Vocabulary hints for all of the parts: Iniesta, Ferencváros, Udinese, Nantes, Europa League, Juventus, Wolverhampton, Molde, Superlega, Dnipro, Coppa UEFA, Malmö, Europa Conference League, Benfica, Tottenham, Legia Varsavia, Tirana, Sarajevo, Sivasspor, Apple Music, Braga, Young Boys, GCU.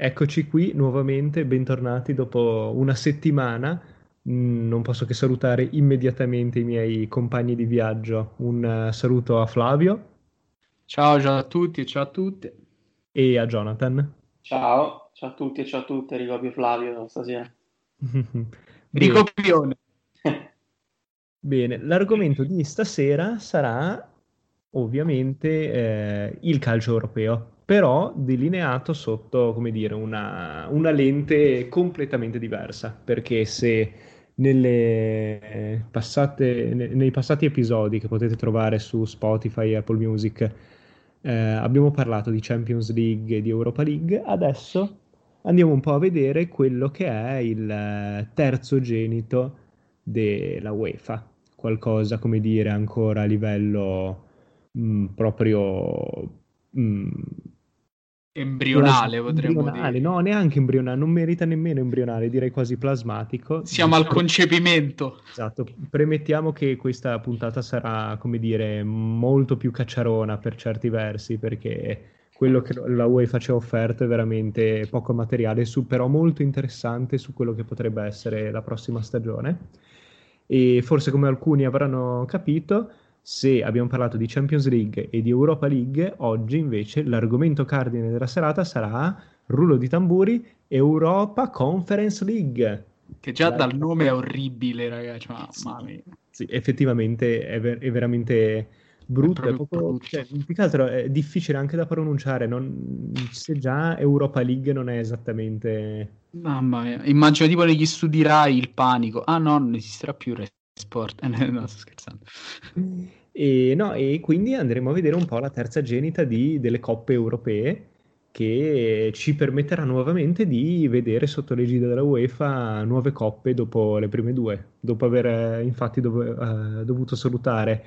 Eccoci qui nuovamente, bentornati dopo una settimana. Non posso che salutare immediatamente i miei compagni di viaggio. Un saluto a Flavio. Ciao a tutti, ciao a tutte. E a Jonathan. Ciao a tutti e ciao a tutte, ricopio Flavio stasera. Ricopione. Bene, l'argomento di stasera sarà ovviamente il calcio europeo, però delineato sotto, come dire, una lente completamente diversa, perché se nei passati episodi che potete trovare su Spotify e Apple Music abbiamo parlato di Champions League e di Europa League, adesso andiamo un po' a vedere quello che è il terzogenito della UEFA, qualcosa, come dire, ancora a livello proprio... embrionale potremmo dire. No, neanche embrionale, non merita nemmeno embrionale, direi quasi plasmatico. Siamo al concepimento. Esatto, premettiamo che questa puntata sarà, come dire, molto più cacciarona per certi versi, perché quello che la UEFA ci ha offerto è veramente poco materiale, però molto interessante su quello che potrebbe essere la prossima stagione. E forse, come alcuni avranno capito, se abbiamo parlato di Champions League e di Europa League, oggi invece l'argomento cardine della serata sarà, rullo di tamburi, Europa Conference League. Che già dal nome è orribile, ragazzi. Mamma mia. Sì, effettivamente è veramente brutto. È poco, brutto. Cioè, più che altro è difficile anche da pronunciare, se già Europa League non è esattamente... Mamma mia, immagino tipo negli studi Rai il panico. Ah no, non esisterà più Sport. No, sto scherzando. E quindi andremo a vedere un po' la terzagenita delle coppe europee, che ci permetterà nuovamente di vedere sotto l'egida della UEFA nuove coppe dopo le prime 2, dopo aver infatti dovuto salutare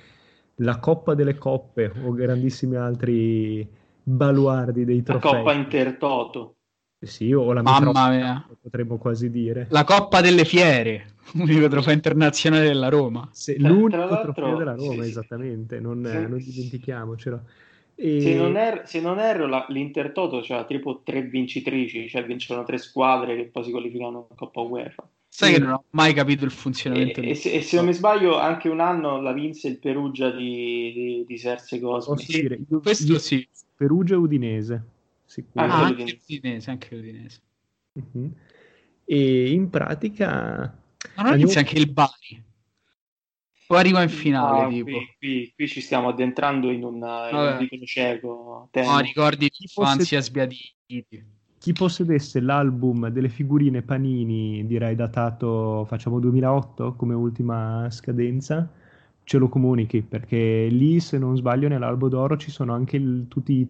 la Coppa delle Coppe o grandissimi altri baluardi dei trofei. La Coppa Intertoto. Sì, o la metropola, potremmo quasi dire. La Coppa delle Fiere, l'unico trofeo internazionale della Roma. L'unico trofeo della Roma, sì, esattamente, non dimentichiamocelo. E... Se non erro, l'Intertoto c'ha tipo 3 vincitrici, cioè vincono 3 squadre che poi si qualificano in Coppa UEFA. Sai che non ho mai capito il funzionamento. E se non mi sbaglio, anche un anno la vinse il Perugia di Serse Cosmi. Posso dire, questo sì. Perugia Udinese. Anche l'Udinese. Uh-huh. E in pratica... Ma non inizia anche il Bari? O arriva in finale? Qui ci stiamo addentrando in un vicolo cieco. No, ricordi di infanzia sbiaditi. Chi possedesse l'album delle figurine Panini, direi datato, facciamo 2008 come ultima scadenza, ce lo comunichi, perché lì, se non sbaglio, nell'Albo d'Oro ci sono anche tutti i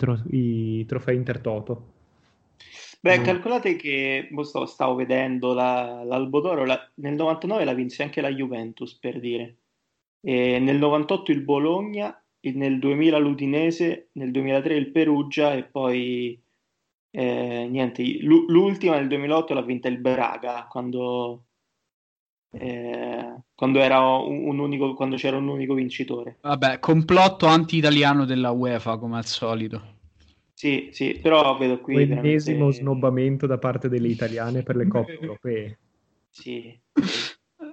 trofei Intertoto. Beh, calcolate che stavo vedendo l'Albo d'Oro, nel 99 la vinse anche la Juventus, per dire, e nel 98 il Bologna, e nel 2000 l'Udinese, nel 2003 il Perugia e poi l'ultima nel 2008 l'ha vinta il Braga, quando c'era un unico vincitore. Vabbè, complotto anti-italiano della UEFA come al solito. Sì, però vedo qui l'ennesimo veramente... snobbamento da parte delle italiane per le coppe europee. Sì.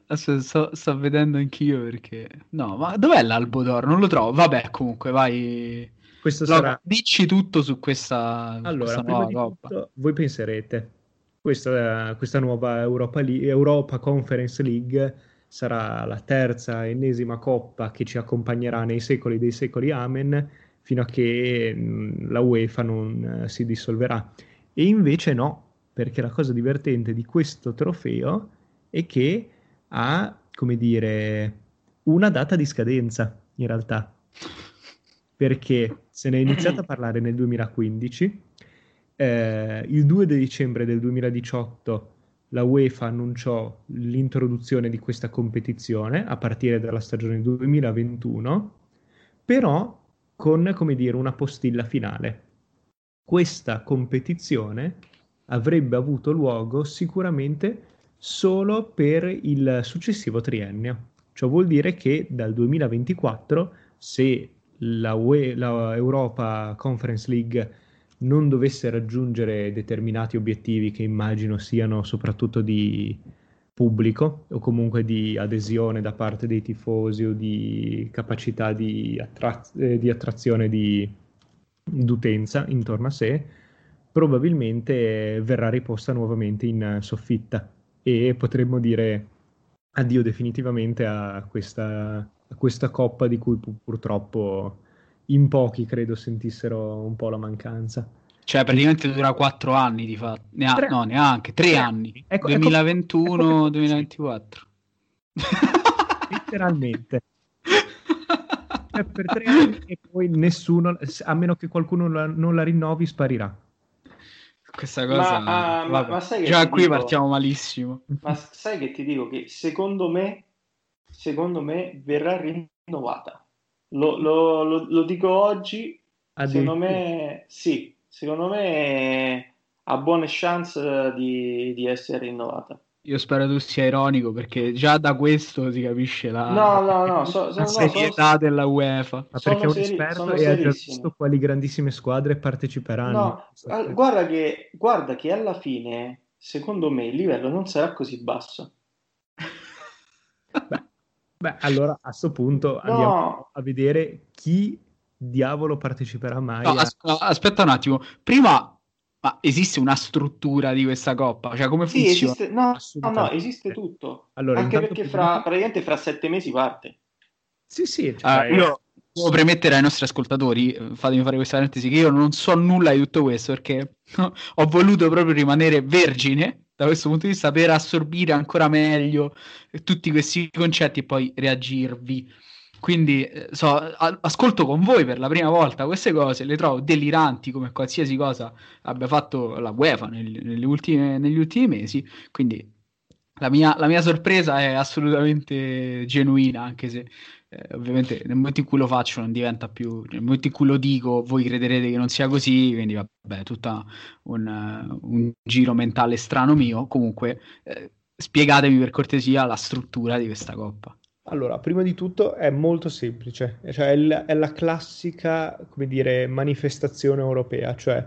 Sto vedendo anch'io perché... No, ma dov'è l'Albo d'Oro? Non lo trovo. Vabbè, comunque, vai. Questo sarà... Dici tutto su questa, allora, questa nuova coppa. Tutto, voi penserete... Questa nuova Europa Conference League sarà la terza ennesima coppa che ci accompagnerà nei secoli dei secoli, amen, fino a che la UEFA non si dissolverà. E invece no, perché la cosa divertente di questo trofeo è che ha, come dire, una data di scadenza, in realtà. Perché se ne è iniziato a parlare nel 2015, il 2 dicembre del 2018 la UEFA annunciò l'introduzione di questa competizione a partire dalla stagione 2021, però con, come dire, una postilla finale. Questa competizione avrebbe avuto luogo sicuramente solo per il successivo triennio. Ciò vuol dire che dal 2024, se la Europa Conference League non dovesse raggiungere determinati obiettivi, che immagino siano soprattutto di pubblico o comunque di adesione da parte dei tifosi o di capacità di attrazione di d'utenza intorno a sé, probabilmente verrà riposta nuovamente in soffitta e potremmo dire addio definitivamente a questa coppa di cui purtroppo in pochi credo sentissero un po' la mancanza. Cioè praticamente dura 4 anni di fatto, neanche 3 anni, ecco, 2021-2024. Letteralmente. Cioè per 3 anni e poi nessuno, a meno che qualcuno non la rinnovi, sparirà. Questa cosa, ma sai che già qui dico, partiamo malissimo. Ma sai che ti dico che secondo me verrà rinnovata. Lo dico oggi. Secondo me ha buone chance di essere rinnovata. Io spero tu sia ironico, perché già da questo si capisce la serietà della UEFA. Ma perché un esperto e ha già visto quali grandissime squadre parteciperanno. No, guarda che alla fine, secondo me, il livello non sarà così basso. Beh, allora a sto punto andiamo a vedere chi diavolo parteciperà mai. Aspetta un attimo, prima, ma esiste una struttura di questa coppa? Cioè come funziona? Esiste, no, esiste tutto. Allora, anche perché praticamente fra 7 mesi parte. Sì. Cioè, io devo premettere ai nostri ascoltatori, fatemi fare questa parentesi, che io non so nulla di tutto questo, perché ho voluto proprio rimanere vergine da questo punto di vista per assorbire ancora meglio tutti questi concetti e poi reagirvi. Quindi ascolto con voi per la prima volta queste cose, le trovo deliranti come qualsiasi cosa abbia fatto la UEFA negli ultimi mesi, quindi la mia sorpresa è assolutamente genuina, anche se ovviamente nel momento in cui lo faccio non diventa più, nel momento in cui lo dico voi crederete che non sia così, quindi vabbè, tutta un giro mentale strano mio. Comunque spiegatemi per cortesia la struttura di questa coppa. Allora, prima di tutto è molto semplice, cioè è la classica, come dire, manifestazione europea, cioè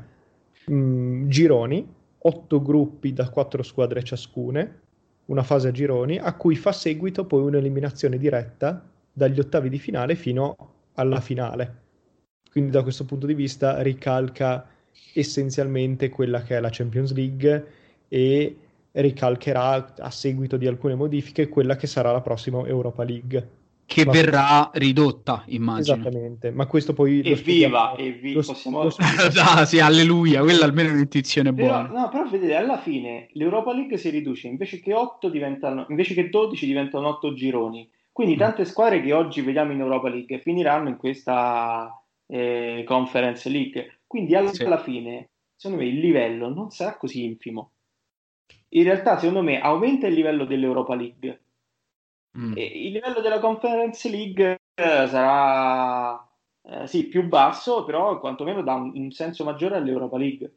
gironi, 8 gruppi da 4 squadre ciascune, una fase a gironi, a cui fa seguito poi un'eliminazione diretta dagli ottavi di finale fino alla finale. Quindi da questo punto di vista ricalca essenzialmente quella che è la Champions League e ricalcherà, a seguito di alcune modifiche, quella che sarà la prossima Europa League, che verrà ridotta, immagino. Esattamente, ma questo poi evviva sì, alleluia, quella almeno è un'intuizione buona. Però vedete, alla fine l'Europa League si riduce, invece che 12 diventano 8 gironi, quindi tante squadre che oggi vediamo in Europa League finiranno in questa Conference League, quindi alla fine secondo me il livello non sarà così infimo. In realtà, secondo me, aumenta il livello dell'Europa League. E il livello della Conference League sarà più basso, però quantomeno dà un senso maggiore all'Europa League.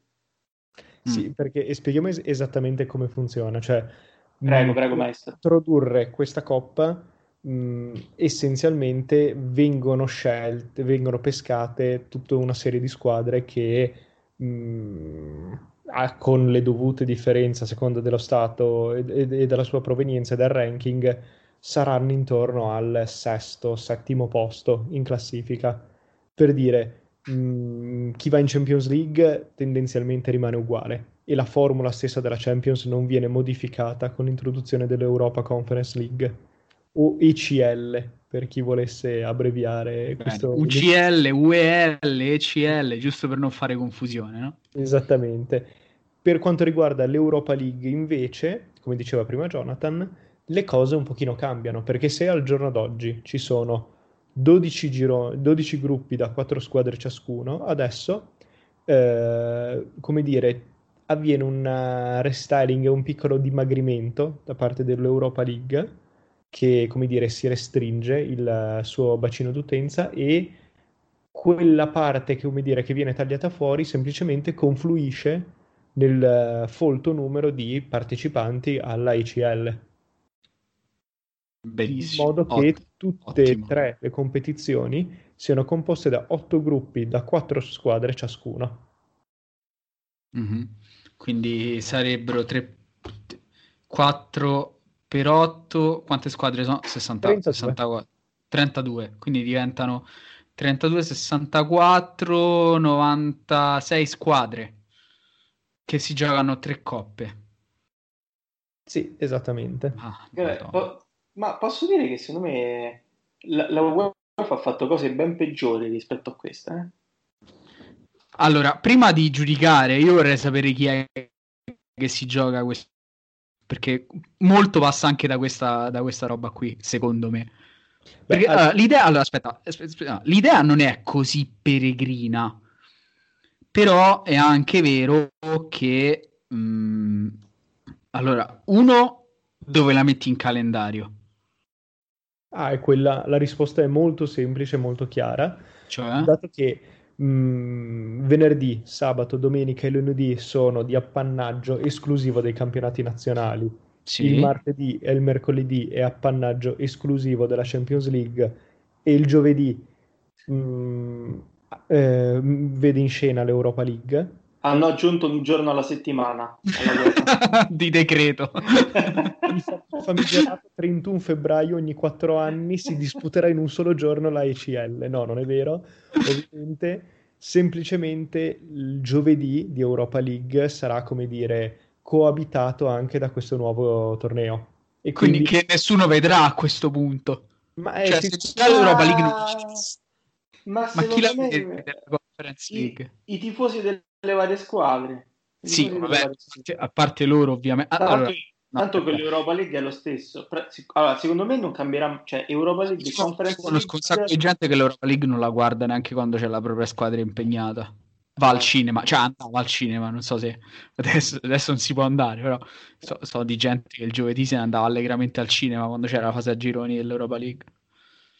Sì, perché spieghiamo esattamente come funziona. Cioè, prego, maestro. Introdurre questa coppa, essenzialmente vengono pescate tutta una serie di squadre che... con le dovute differenze a seconda dello stato e della sua provenienza e del ranking, saranno intorno al 6º, 7º posto in classifica. Per dire, chi va in Champions League tendenzialmente rimane uguale, e la formula stessa della Champions non viene modificata con l'introduzione dell'Europa Conference League, o ECL per chi volesse abbreviare. Questo UCL, UEL, ECL, giusto per non fare confusione, no? Esattamente. Per quanto riguarda l'Europa League, invece, come diceva prima Jonathan, le cose un pochino cambiano, perché se al giorno d'oggi ci sono 12 gruppi da 4 squadre ciascuno, adesso come dire, avviene un restyling e un piccolo dimagrimento da parte dell'Europa League, che come dire si restringe il suo bacino d'utenza, e quella parte che, come dire, che viene tagliata fuori semplicemente confluisce nel folto numero di partecipanti alla ICL. Benissimo. In modo che tutte e tre le competizioni siano composte da 8 gruppi da 4 squadre ciascuna. Mm-hmm. Quindi sarebbero 4 per 8, quante squadre sono? 32, quindi diventano 32, 64, 96 squadre che si giocano 3 coppe. Sì, esattamente. Ma posso dire che secondo me la UEFA ha fatto cose ben peggiori rispetto a questa, eh? Allora, prima di giudicare, io vorrei sapere chi è che si gioca questo, perché molto passa anche da questa roba qui, secondo me. Perché, l'idea non è così peregrina, però è anche vero che allora, uno, dove la metti in calendario? È quella, la risposta è molto semplice, molto chiara, cioè? Dato che venerdì, sabato, domenica e lunedì sono di appannaggio esclusivo dei campionati nazionali, sì. Il martedì e il mercoledì è appannaggio esclusivo della Champions League, e il giovedì vede in scena l'Europa League. Hanno aggiunto un giorno alla settimana di decreto. Il famigerato 31 febbraio ogni 4 anni si disputerà in un solo giorno la ECL. No, non è vero, ovviamente. Semplicemente il giovedì di Europa League sarà, come dire, coabitato anche da questo nuovo torneo, e quindi che nessuno vedrà a questo punto. Ma cioè, se c'è l'Europa League non... ma chi la vede della Conference League? I tifosi delle varie squadre. Sì, vabbè, a parte loro ovviamente. Allora, tanto che l'Europa League è lo stesso. Allora, secondo me non cambierà, cioè Europa League, Conference League. Conosco un sacco di gente che l'Europa League non la guarda neanche quando c'è la propria squadra impegnata. Va al cinema, cioè andava al cinema, non so se adesso non si può andare, però so di gente che il giovedì se ne andava allegramente al cinema quando c'era la fase a gironi dell'Europa League.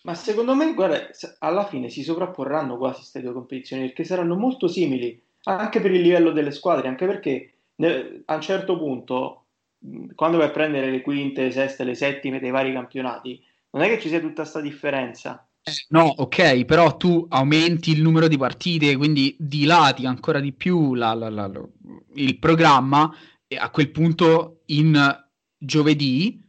Ma secondo me, guarda, alla fine si sovrapporranno quasi queste due competizioni, perché saranno molto simili anche per il livello delle squadre, anche perché a un certo punto, quando vai a prendere le quinte, le seste, le settime dei vari campionati, non è che ci sia tutta questa differenza. No, ok, però tu aumenti il numero di partite, quindi dilati ancora di più il programma, e a quel punto in giovedì,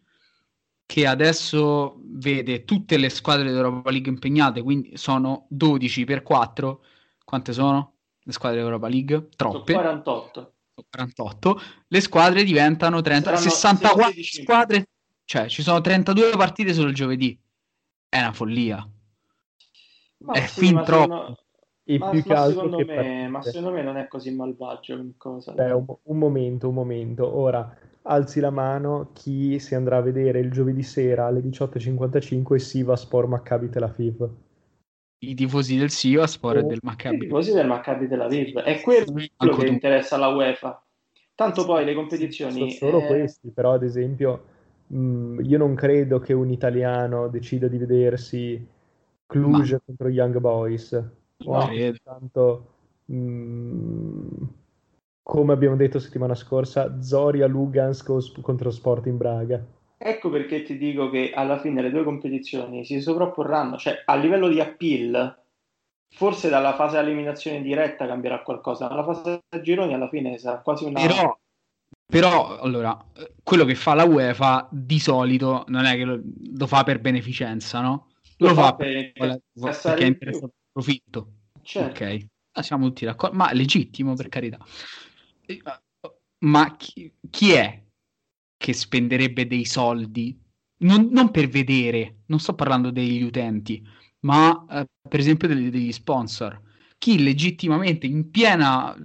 che adesso vede tutte le squadre dell'Europa League impegnate, quindi sono 12 per 4, quante sono le squadre dell'Europa League? Troppe. Sono 48. Le squadre diventano 30, 64 squadre, cioè ci sono 32 partite solo il giovedì. È una follia. Ma è sì, fin troppo. Ma secondo me non è così malvagio come cosa. Beh, un momento. Ora alzi la mano chi si andrà a vedere il giovedì sera alle 18:55 Sivasspor Maccabi Tel Aviv. I tifosi del Sivasspor e del Maccabi. I tifosi del Maccabi Tel Aviv. È quello che interessa alla UEFA. Tanto poi le competizioni... Sono solo questi, però ad esempio io non credo che un italiano decida di vedersi Cluj contro Young Boys. Tanto... come abbiamo detto settimana scorsa, Zorya Luhansk contro Sporting Braga. Ecco perché ti dico che alla fine le due competizioni si sovrapporranno, cioè a livello di appeal, forse dalla fase eliminazione diretta cambierà qualcosa, ma la fase a gironi alla fine sarà quasi una... Però, allora, quello che fa la UEFA di solito non è che lo fa per beneficenza, no? Lo fa perché è interessato al profitto. Certo. Ok. Siamo tutti d'accordo, ma legittimo, per carità. Ma chi è che spenderebbe dei soldi non per vedere, non sto parlando degli utenti, ma per esempio degli sponsor? chi legittimamente in pieno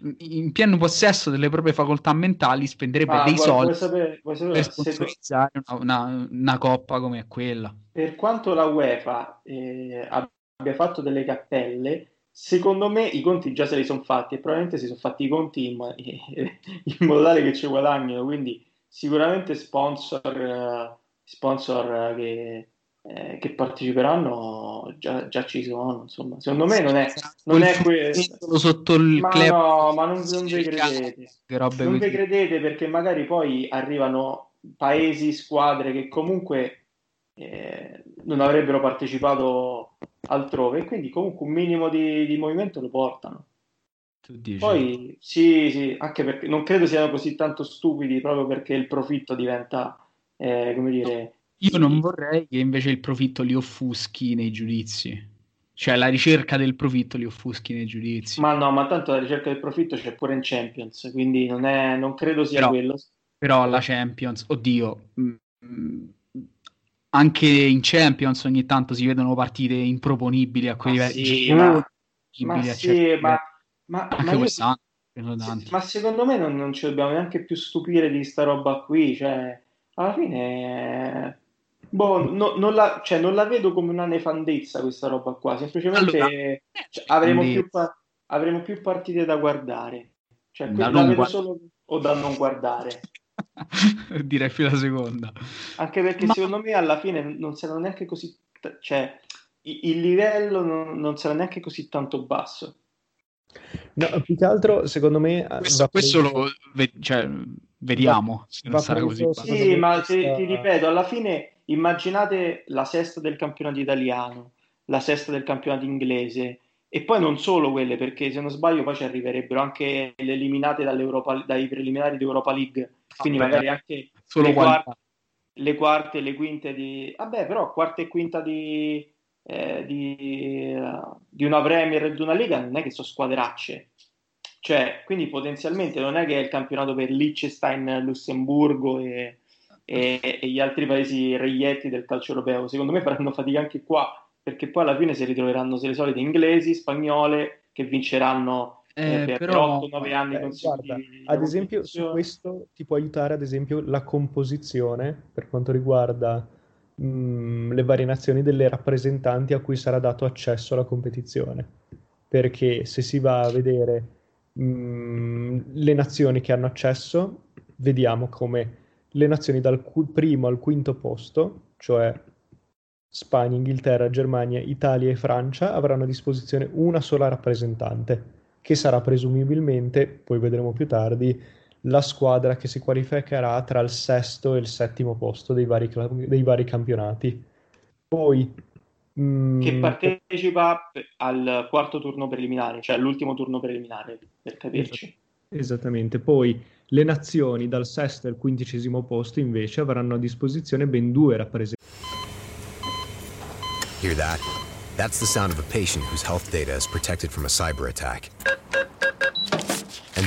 possesso delle proprie facoltà mentali spenderebbe soldi per sponsorizzare una coppa come quella. Per quanto la UEFA abbia fatto delle cappelle, secondo me i conti già se li sono fatti, e probabilmente si sono fatti i conti in modo tale che ci guadagnano, quindi sicuramente sponsor che parteciperanno già ci sono, insomma. Secondo me non è questo sotto il club, ma non vi credete, non vi credete, perché magari poi arrivano paesi, squadre che comunque non avrebbero partecipato altrove, e quindi comunque un minimo di movimento lo portano. Tu dici? Poi sì, anche perché non credo siano così tanto stupidi, proprio perché il profitto diventa come dire. Io non vorrei che invece il profitto li offuschi nei giudizi, cioè la ricerca del profitto li offuschi nei giudizi. Ma no, ma tanto la ricerca del profitto c'è pure in Champions, quindi non credo sia quello. Però la Champions, oddio, anche in Champions ogni tanto si vedono partite improponibili a quei livelli. Sì, ma quest'anno. Ma secondo me non ci dobbiamo neanche più stupire di sta roba qui, cioè alla fine. Non la vedo come una nefandezza questa roba qua, semplicemente avremo più partite da guardare, cioè la vedo solo o da non guardare. Direi più la seconda, anche perché secondo me alla fine non sarà neanche così, cioè il livello non sarà neanche così tanto basso. No, più che altro secondo me questo lo vediamo se non sarà così basso. Sì, ma ti ripeto, alla fine immaginate la sesta del campionato italiano, la sesta del campionato inglese, e poi non solo quelle, perché se non sbaglio poi ci arriverebbero anche le eliminate dai preliminari di Europa League, quindi magari anche solo le quarte, le quinte di però quarta e quinta di una Premier e di una Liga non è che sono squadracce, cioè quindi potenzialmente non è che è il campionato per Liechtenstein, Lussemburgo e gli altri paesi reietti del calcio europeo. Secondo me faranno fatica anche qua, perché poi alla fine si ritroveranno le solite inglesi, spagnole, che vinceranno per 8-9 anni consecutivi. Ad esempio, su questo ti può aiutare ad esempio la composizione per quanto riguarda le varie nazioni delle rappresentanti a cui sarà dato accesso alla competizione, perché se si va a vedere le nazioni che hanno accesso, vediamo come le nazioni dal primo al quinto posto, cioè Spagna, Inghilterra, Germania, Italia e Francia, avranno a disposizione una sola rappresentante, che sarà presumibilmente, poi vedremo più tardi, la squadra che si qualificherà tra il sesto e il settimo posto dei vari campionati. Poi che partecipa al quarto turno preliminare, cioè all'ultimo turno preliminare, per capirci. Esattamente. Poi le nazioni dal sesto al quindicesimo posto invece avranno a disposizione ben 2 rappresentanti. Hear that? That's the sound of a patient whose health data is protected from a cyber attack. And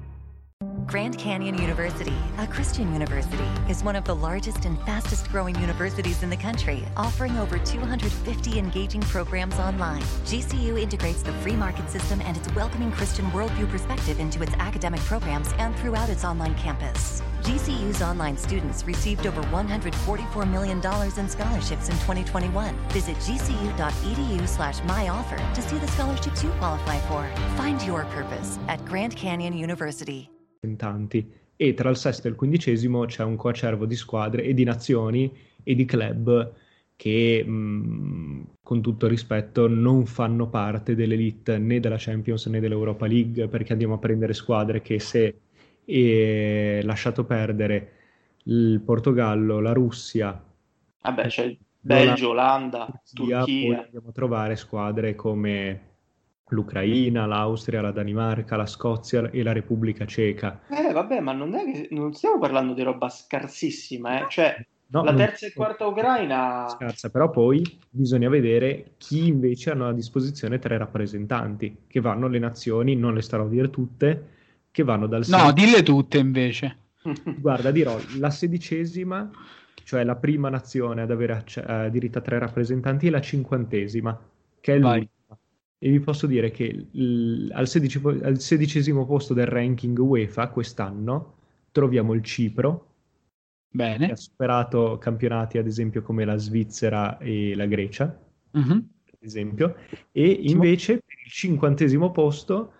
Grand Canyon University, a Christian university, is one of the largest and fastest-growing universities in the country, offering over 250 engaging programs online. GCU integrates the free market system and its welcoming Christian worldview perspective into its academic programs and throughout its online campus. GCU's online students received over $144 million in scholarships in 2021. Visit gcu.edu/myoffer to see the scholarships you qualify for. Find your purpose at Grand Canyon University. E tra il sesto e il quindicesimo c'è un coacervo di squadre e di nazioni e di club che con tutto rispetto non fanno parte dell'elite né della Champions né dell'Europa League, perché andiamo a prendere squadre che, se lasciato perdere il Portogallo, la Russia, c'è il Belgio, Olanda, Turchia, poi andiamo a trovare squadre come l'Ucraina, l'Austria, la Danimarca, la Scozia e la Repubblica Ceca. Ma non stiamo parlando di roba scarsissima, eh? Cioè, No, la terza e quarta ucraina scarsa, però poi bisogna vedere chi invece hanno a disposizione tre rappresentanti che vanno alle nazioni, non le starò a dire tutte, che vanno dal no, dille tutte invece. Guarda, dirò la 16ª, cioè la prima nazione ad avere diritto a tre rappresentanti, e la 50ª, che è l'ultima. E vi posso dire che al 16° posto del ranking UEFA quest'anno troviamo il Cipro. Bene. Che ha superato campionati ad esempio come la Svizzera e la Grecia, ad esempio, e invece per il 50° posto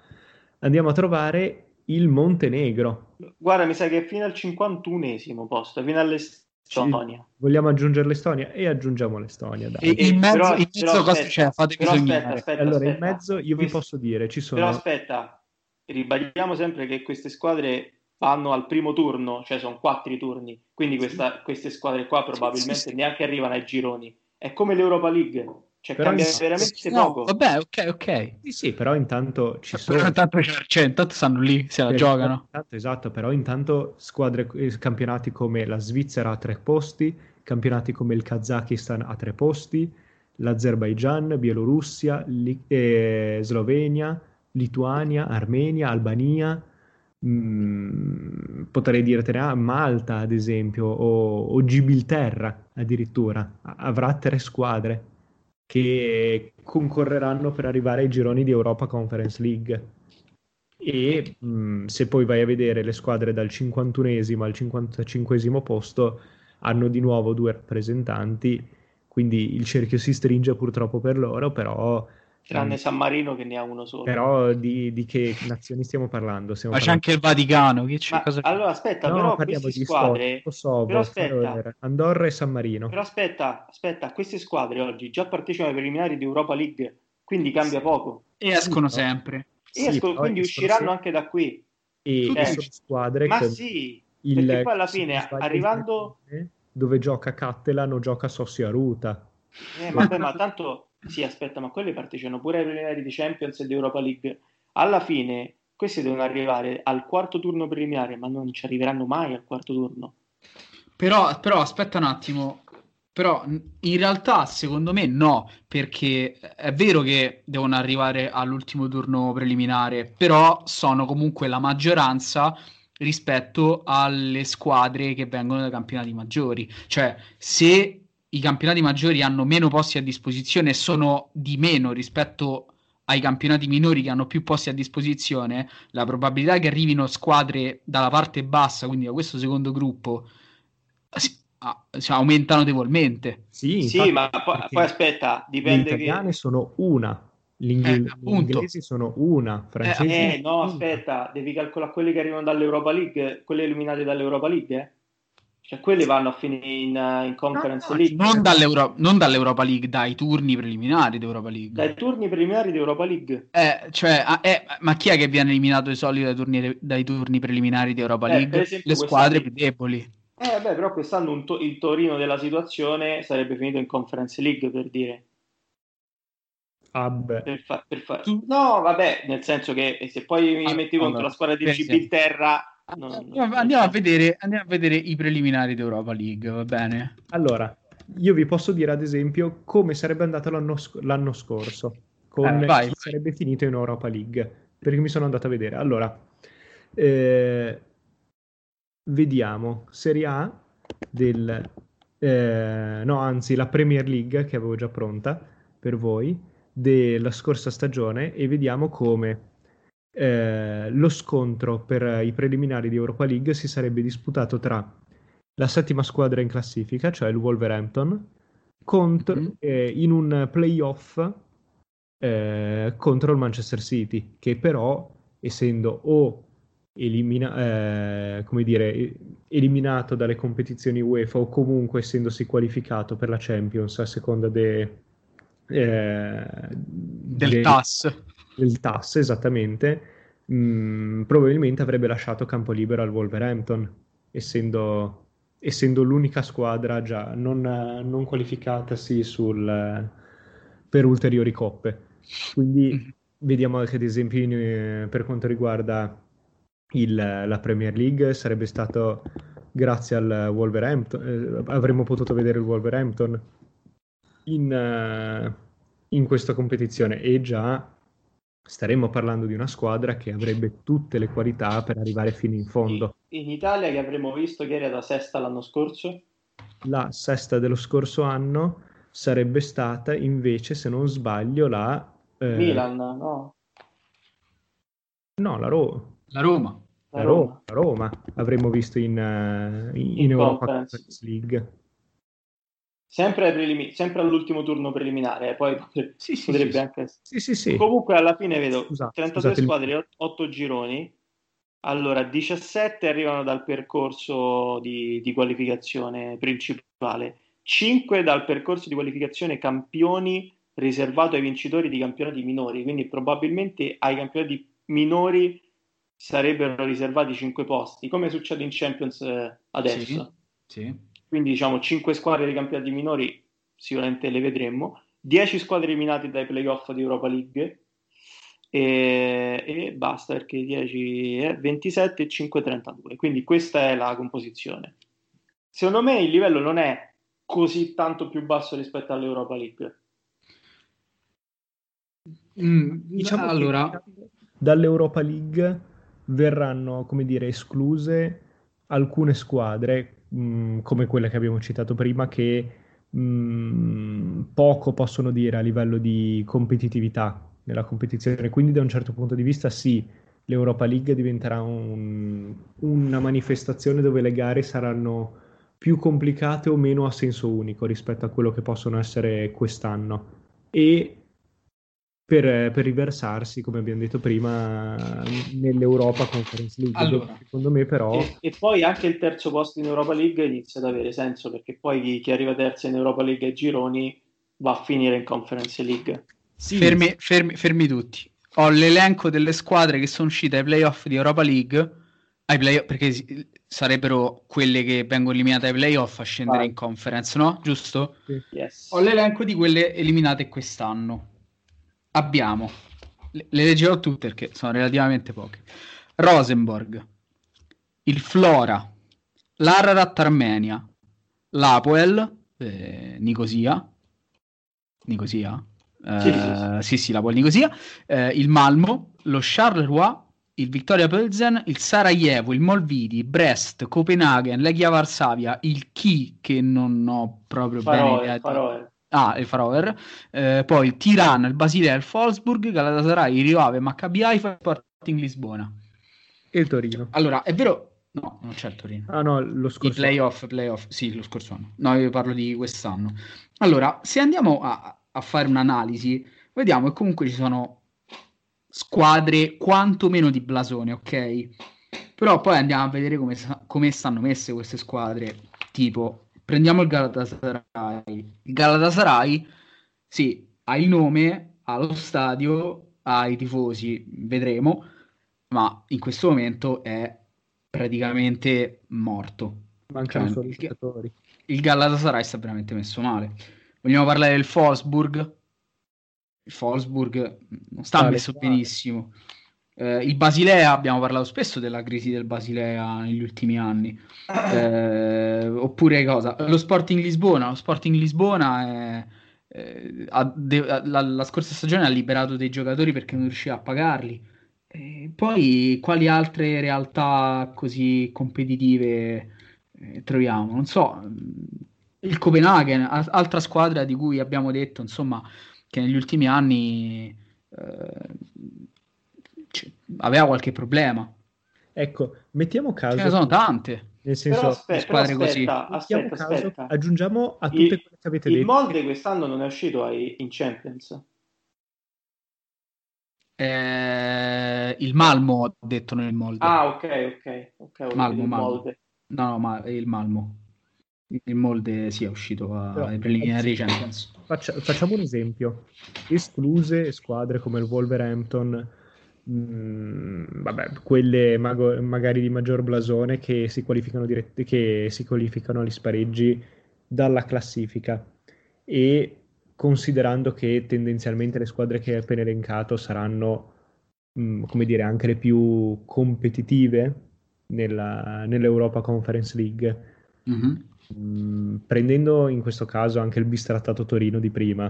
andiamo a trovare il Montenegro. Guarda, mi sa che è fino al 51° posto, fino all'Estonia. Vogliamo aggiungere l'Estonia? E aggiungiamo l'Estonia, dai. E in mezzo, però, in mezzo però cosa aspetta, c'è? Fate bisogna. Allora, in mezzo io vi posso dire, ci sono... Però aspetta, ribadiamo sempre che queste squadre... vanno al primo turno, cioè sono 4 turni, quindi queste squadre qua probabilmente neanche arrivano ai gironi. È come l'Europa League, cioè però cambia veramente poco. Vabbè, ok. Sì, però intanto ci sono... Però intanto, cioè, intanto stanno lì, se la giocano. Intanto, esatto, però intanto squadre, campionati come la Svizzera a 3 posti, campionati come il Kazakistan a 3 posti, l'Azerbaigian, Bielorussia, Slovenia, Lituania, Armenia, Albania... potrei dirtene Malta ad esempio o Gibilterra addirittura avrà 3 squadre che concorreranno per arrivare ai gironi di Europa Conference League. E se poi vai a vedere le squadre dal 51° al 55° posto hanno di nuovo 2 rappresentanti, quindi il cerchio si stringe purtroppo per loro, però tranne San Marino che ne ha uno solo. Però di che nazioni stiamo parlando? Stiamo ma parlando... c'è anche il Vaticano che c'è, cosa... Allora aspetta, no, però queste squadre Kosovo, però aspetta, Andorra e San Marino. Però aspetta, queste squadre oggi già partecipano ai preliminari di Europa League, quindi cambia poco. E escono sempre. E escono, quindi usciranno sempre. Anche da qui. E sono squadre ma sì, perché poi alla fine arrivando dove gioca Cattelan o gioca Sossuaruta. Vabbè, ma tanto sì, aspetta, ma quelle partecipano pure ai preliminari di Champions e di Europa League. Alla fine questi devono arrivare al quarto turno preliminare, ma non ci arriveranno mai al quarto turno. Però aspetta un attimo, però in realtà secondo me no, perché è vero che devono arrivare all'ultimo turno preliminare, però sono comunque la maggioranza rispetto alle squadre che vengono dai campionati maggiori. Cioè, se i campionati maggiori hanno meno posti a disposizione e sono di meno rispetto ai campionati minori che hanno più posti a disposizione, la probabilità che arrivino squadre dalla parte bassa, quindi da questo secondo gruppo, si aumenta notevolmente. Sì, ma poi aspetta, dipende. Le italiane sono una, gli inglesi sono una, francesi no, aspetta, devi calcolare quelli che arrivano dall'Europa League, quelle eliminate dall'Europa League, Cioè, quelli vanno a finire in Conference League. Non dall'Europa League, dai turni preliminari d'Europa League. Dai turni preliminari d'Europa League. Ma chi è che viene eliminato di solito dai turni preliminari di Europa League? Esempio, le squadre più deboli. Però quest'anno il Torino della situazione sarebbe finito in Conference League, per dire. No, vabbè, nel senso che se poi mi metti contro la squadra di Gibilterra... Andiamo a vedere i preliminari d'Europa League, va bene? Allora, io vi posso dire ad esempio come sarebbe andato l'anno scorso, come sarebbe finito in Europa League, perché mi sono andato a vedere. Allora, vediamo, Serie A la Premier League che avevo già pronta per voi, della scorsa stagione, e vediamo come... lo scontro per i preliminari di Europa League si sarebbe disputato tra la 7ª squadra in classifica, cioè il Wolverhampton, in un playoff contro il Manchester City, che però essendo eliminato dalle competizioni UEFA o comunque essendosi qualificato per la Champions a seconda del TAS. Il TAS, esattamente, probabilmente avrebbe lasciato campo libero al Wolverhampton, essendo l'unica squadra già non qualificatasi per ulteriori coppe. Quindi vediamo anche ad esempio per quanto riguarda la Premier League sarebbe stato grazie al Wolverhampton, avremmo potuto vedere il Wolverhampton in questa competizione, e già staremmo parlando di una squadra che avrebbe tutte le qualità per arrivare fino in fondo. In Italia che avremmo visto che era la sesta l'anno scorso? La sesta dello scorso anno sarebbe stata invece, se non sbaglio, la... Milan, no? No, la Roma avremmo visto in Europa Conference League. Sempre all'ultimo turno preliminare, poi potrebbe anche essere. Sì. Comunque alla fine vedo 33 squadre, 8 gironi. Allora, 17 arrivano dal percorso di qualificazione principale, 5 dal percorso di qualificazione campioni riservato ai vincitori di campionati minori, quindi probabilmente ai campionati minori sarebbero riservati 5 posti, come succede in Champions adesso. Sì. Quindi diciamo 5 squadre di campionati minori sicuramente le vedremmo, 10 squadre eliminate dai playoff di Europa League, e basta, perché 10 è 27 e 5 32, quindi questa è la composizione. Secondo me il livello non è così tanto più basso rispetto all'Europa League. Diciamo allora dall'Europa League verranno, come dire, escluse alcune squadre come quelle che abbiamo citato prima, che poco possono dire a livello di competitività nella competizione, quindi da un certo punto di vista sì, l'Europa League diventerà una manifestazione dove le gare saranno più complicate o meno a senso unico rispetto a quello che possono essere quest'anno, e per riversarsi, come abbiamo detto prima, nell'Europa Conference League. Allora, secondo me però... E poi anche il terzo posto in Europa League inizia ad avere senso, perché poi chi arriva terza in Europa League ai gironi va a finire in Conference League. Sì. Fermi tutti, ho l'elenco delle squadre che sono uscite ai playoff di Europa League, perché sarebbero quelle che vengono eliminate ai playoff a scendere in Conference, no? Giusto? Sì. Yes. Ho l'elenco di quelle eliminate quest'anno. Abbiamo, le leggerò tutte perché sono relativamente poche: Rosenborg, il Flora, l'Ararat Armenia, l'Apoel, Nicosia. Sì, la Poligosia, il Malmö, lo Charleroi, il Victoria Pilsen, il Sarajevo, il Molvidi, Brest, Copenaghen, Legia Varsavia, il Chi, che non ho proprio bene idea. Il Faroer, poi il Tirana, il Basilea, il Wolfsburg, Galatasaray, il Rio Ave, Maccabi Haifa, Sporting Lisbona e il Torino. Allora, è vero? No, non c'è il Torino. Ah no, lo scorso anno. I playoff, sì, lo scorso anno. No, io parlo di quest'anno. Allora, se andiamo a fare un'analisi, vediamo che comunque ci sono squadre quantomeno di blasone, ok? Però poi andiamo a vedere come stanno messe queste squadre. Tipo, prendiamo il Galatasaray. Il Galatasaray, sì, ha il nome, ha lo stadio, ha i tifosi, vedremo, ma in questo momento è praticamente morto. Mancano solo i giocatori. Il Galatasaray sta veramente messo male. Vogliamo parlare del Wolfsburg? Il Wolfsburg non sta messo benissimo. Il Basilea, abbiamo parlato spesso della crisi del Basilea negli ultimi anni. Oppure cosa? Lo Sporting Lisbona. Lo Sporting Lisbona la scorsa stagione ha liberato dei giocatori perché non riusciva a pagarli. E poi quali altre realtà così competitive troviamo? Non so... Il Copenaghen, altra squadra di cui abbiamo detto, insomma, che negli ultimi anni aveva qualche problema. Ecco, mettiamo caso... Ce ne sono tante. Nel senso, però aspetta. Aggiungiamo a tutte quelle che avete detto. Il Molde quest'anno non è uscito in Champions. Il Malmö ho detto, non il Molde. Ah, ok. Malmö. No, ma il Malmö. Il Molde è uscito ai preliminari Champions. Facciamo un esempio: escluse squadre come il Wolverhampton, quelle magari di maggior blasone che si qualificano agli spareggi dalla classifica, e considerando che tendenzialmente le squadre che hai appena elencato saranno, anche le più competitive nell'Europa Conference League, prendendo in questo caso anche il bistrattato Torino di prima.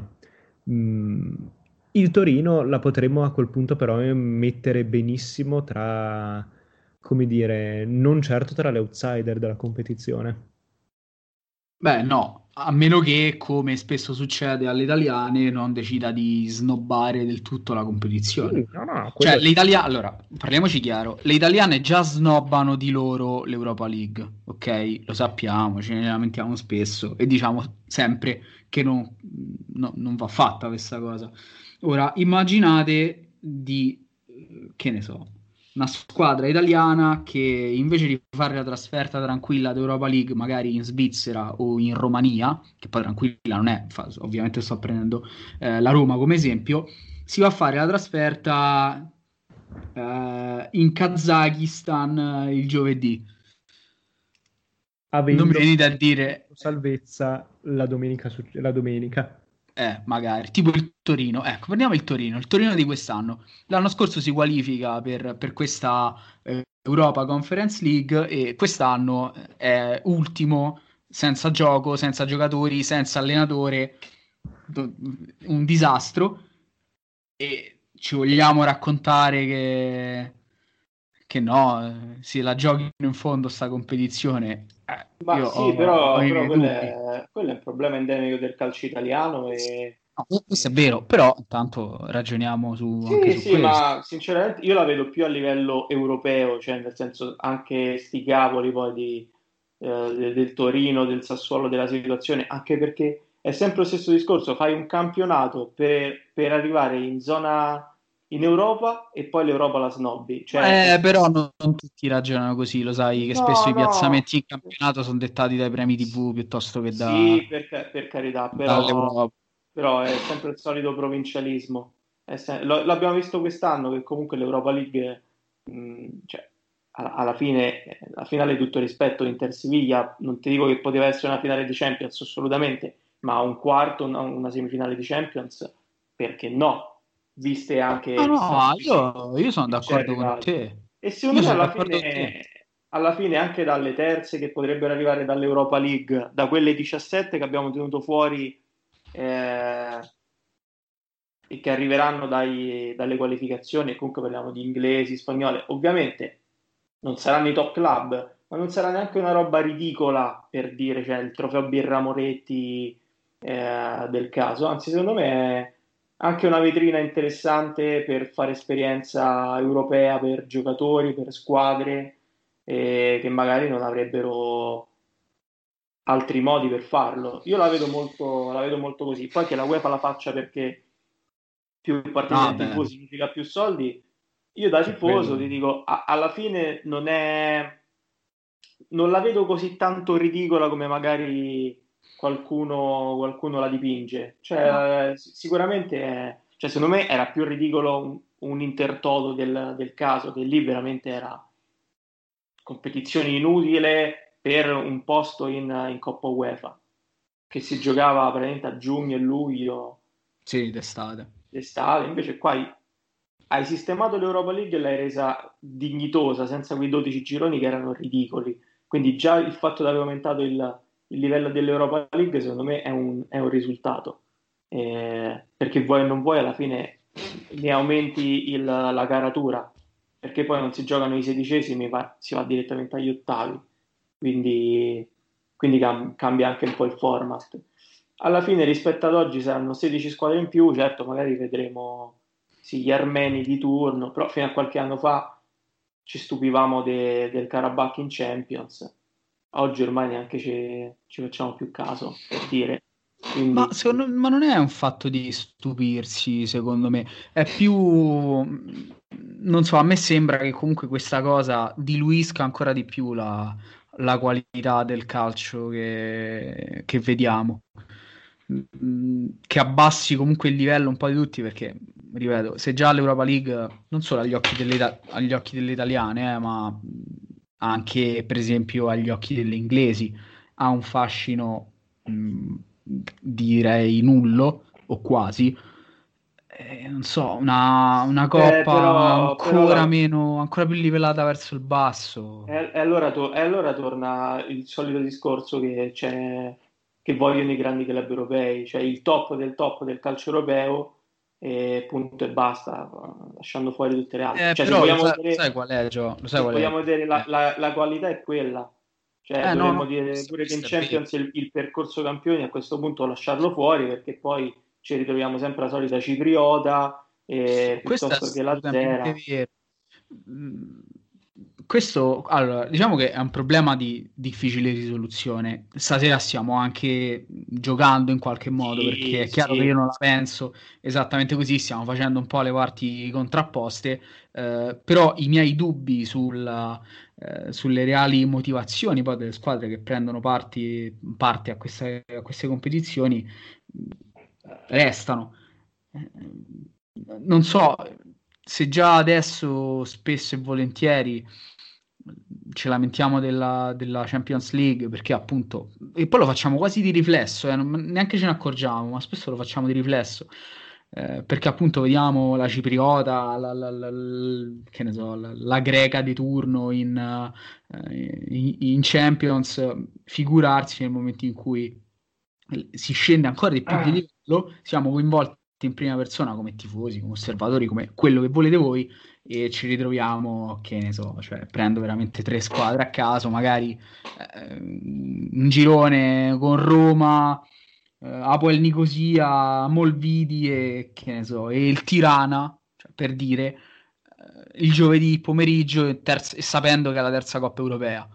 Il Torino la potremmo a quel punto però mettere benissimo tra, come dire, non certo tra le outsider della competizione. Beh, no, a meno che, come spesso succede alle italiane, non decida di snobbare del tutto la competizione. No, cioè, le italiane, allora, parliamoci chiaro, le italiane già snobbano di loro l'Europa League, ok? Lo sappiamo, ce ne lamentiamo spesso e diciamo sempre che non va fatta questa cosa. Ora, immaginate di, che ne so, una squadra italiana che invece di fare la trasferta tranquilla ad Europa League magari in Svizzera o in Romania, che poi tranquilla non è, ovviamente sto prendendo la Roma come esempio, si va a fare la trasferta in Kazakistan il giovedì, avendo, non mi venite a dire, salvezza la domenica. Magari, tipo il Torino, ecco, prendiamo il Torino di quest'anno. L'anno scorso si qualifica per questa Europa Conference League e quest'anno è ultimo, senza gioco, senza giocatori, senza allenatore, un disastro. E ci vogliamo raccontare che no, se la giochino in fondo sta competizione. Ma sì, però quello è un problema endemico del calcio italiano e... No, questo è vero, però intanto ragioniamo su, sì, anche su questo. Ma sinceramente io la vedo più a livello europeo, cioè nel senso anche sti cavoli poi del Torino, del Sassuolo, della situazione, anche perché è sempre lo stesso discorso, fai un campionato per arrivare in zona... in Europa e poi l'Europa la snobbi, cioè... però non tutti ragionano così, lo sai che spesso i piazzamenti in campionato sono dettati dai premi TV piuttosto che da... Sì, per carità, però è sempre il solito provincialismo, l'abbiamo visto quest'anno che comunque l'Europa League cioè, alla fine la finale, tutto rispetto, Inter Siviglia, non ti dico che poteva essere una finale di Champions assolutamente, ma un quarto, una semifinale di Champions, perché no? Viste anche... io sono d'accordo con te. E secondo me alla fine anche dalle terze che potrebbero arrivare dall'Europa League, da quelle 17 che abbiamo tenuto fuori e che arriveranno dalle qualificazioni, e comunque parliamo di inglesi, spagnole, ovviamente non saranno i top club, ma non sarà neanche una roba ridicola, per dire, cioè il trofeo Birra Moretti del caso, anzi secondo me è anche una vetrina interessante per fare esperienza europea per giocatori, per squadre che magari non avrebbero altri modi per farlo. Io la vedo molto così. Poi che la UEFA la faccia perché più partecipanti significa più soldi. Io da tifoso ti dico, alla fine non la vedo così tanto ridicola come magari... Qualcuno la dipinge, cioè, sicuramente cioè, secondo me era più ridicolo un intertoto del caso, che lì veramente era competizione inutile per un posto in Coppa UEFA che si giocava praticamente a giugno e luglio, sì, d'estate. Invece qua hai sistemato l'Europa League e l'hai resa dignitosa senza quei 12 gironi che erano ridicoli, quindi già il fatto di aver aumentato il livello dell'Europa League secondo me è un risultato, perché vuoi o non vuoi alla fine ne aumenti la caratura, perché poi non si giocano i sedicesimi, ma si va direttamente agli ottavi, quindi cambia anche un po' il format. Alla fine rispetto ad oggi saranno 16 squadre in più, certo magari vedremo sì, gli armeni di turno, però fino a qualche anno fa ci stupivamo del Karabakh in Champions. Oggi ormai neanche ci facciamo più caso, per dire. Quindi... Ma non è un fatto di stupirsi, secondo me. È più... non so, a me sembra che comunque questa cosa diluisca ancora di più la qualità del calcio che vediamo. Che abbassi comunque il livello un po' di tutti, perché, ripeto, se già l'Europa League, non solo agli occhi delle italiane, ma... anche per esempio agli occhi degli inglesi ha un fascino direi nullo o quasi, non so, una coppa però meno, ancora più livellata verso il basso. E allora torna il solito discorso che vogliono i grandi club europei, cioè il top del calcio europeo, e punto e basta, lasciando fuori tutte le altre. Cioè, però lo sai qual è, Gio? La qualità è quella. Cioè, dovremmo dire pure che in Champions il percorso campioni a questo punto lasciarlo fuori, perché poi ci ritroviamo sempre la solita cipriota piuttosto che la zera. Questo, allora, diciamo che è un problema di difficile risoluzione. Stasera stiamo anche giocando in qualche modo, perché è chiaro che io non la penso esattamente così, stiamo facendo un po' le parti contrapposte, però i miei dubbi sulle reali motivazioni poi delle squadre che prendono parte a queste competizioni restano. Non so se già adesso spesso e volentieri ci lamentiamo della Champions League, perché appunto, e poi lo facciamo quasi di riflesso, neanche ce ne accorgiamo, ma spesso lo facciamo di riflesso, perché appunto vediamo la cipriota, che ne so, la greca di turno in Champions, figurarsi nel momento in cui si scende ancora di più di livello, siamo coinvolti in prima persona come tifosi, come osservatori, come quello che volete voi, e ci ritroviamo, che ne so, cioè prendo veramente 3 squadre a caso, magari un girone con Roma, Apple Nicosia, Molvidi e che ne so, e il Tirana, cioè, per dire, il giovedì pomeriggio e sapendo che è la terza Coppa Europea.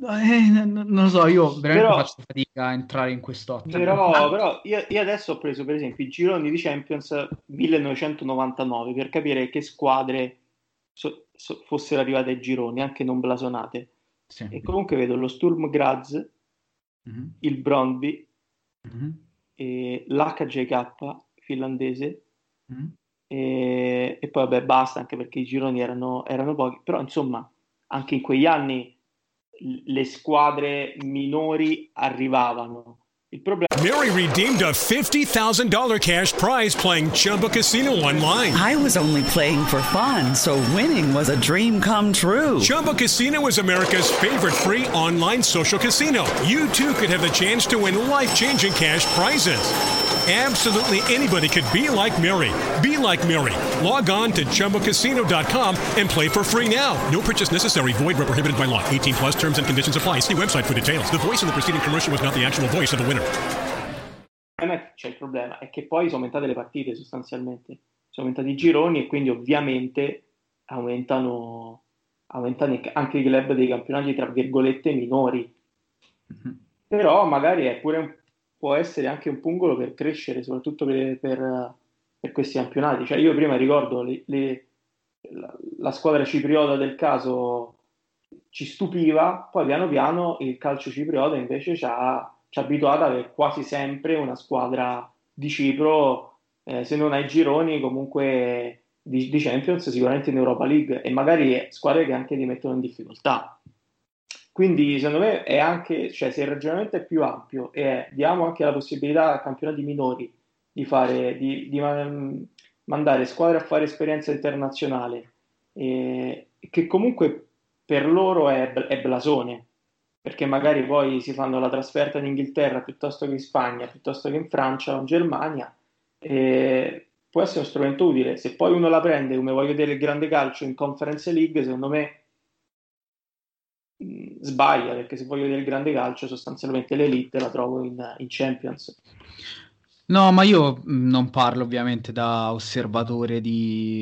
Non lo so, io veramente faccio fatica a entrare in quest'ottica. Però io adesso ho preso per esempio i gironi di Champions 1999 per capire che squadre fossero arrivate ai gironi, anche non blasonate. Sì. E comunque vedo lo Sturm Graz, il Brøndby, l'HJK finlandese, e poi vabbè basta, anche perché i gironi erano pochi, però insomma anche in quegli anni le squadre minori arrivavano. Il problema... Mary redeemed a $50,000 cash prize playing Chumba Casino online. I was only playing for fun, so winning was a dream come true. Chumba Casino is America's favorite free online social casino. You too could have the chance to win life-changing cash prizes. Absolutely anybody could be like Mary. Be like Mary. Log on to ChumboCasino.com and play for free now. No purchase necessary. Void where prohibited by law. 18 plus terms and conditions apply. See website for details. The voice in the preceding commercial was not the actual voice of the winner. Cioè, il problema è che poi sono aumentate le partite, sostanzialmente. Sono aumentati i gironi e quindi ovviamente aumentano anche i club dei campionati tra virgolette minori. Però magari è pure può essere anche un pungolo per crescere, soprattutto per questi campionati. Cioè io prima ricordo la squadra cipriota del caso ci stupiva, poi piano piano il calcio cipriota invece ci ha abituato ad avere quasi sempre una squadra di Cipro, se non ai gironi comunque di Champions, sicuramente in Europa League, e magari squadre che anche li mettono in difficoltà. Quindi secondo me è anche, cioè, se il ragionamento è più ampio e diamo anche la possibilità a campionati minori di fare mandare squadre a fare esperienza internazionale, che comunque per loro è blasone, perché magari poi si fanno la trasferta in Inghilterra piuttosto che in Spagna, piuttosto che in Francia o in Germania, può essere uno strumento utile. Se poi uno la prende, come voglio vedere il grande calcio in Conference League, secondo me sbaglia, perché se voglio vedere il grande calcio sostanzialmente l'elite la trovo in Champions. No, ma io non parlo ovviamente da osservatore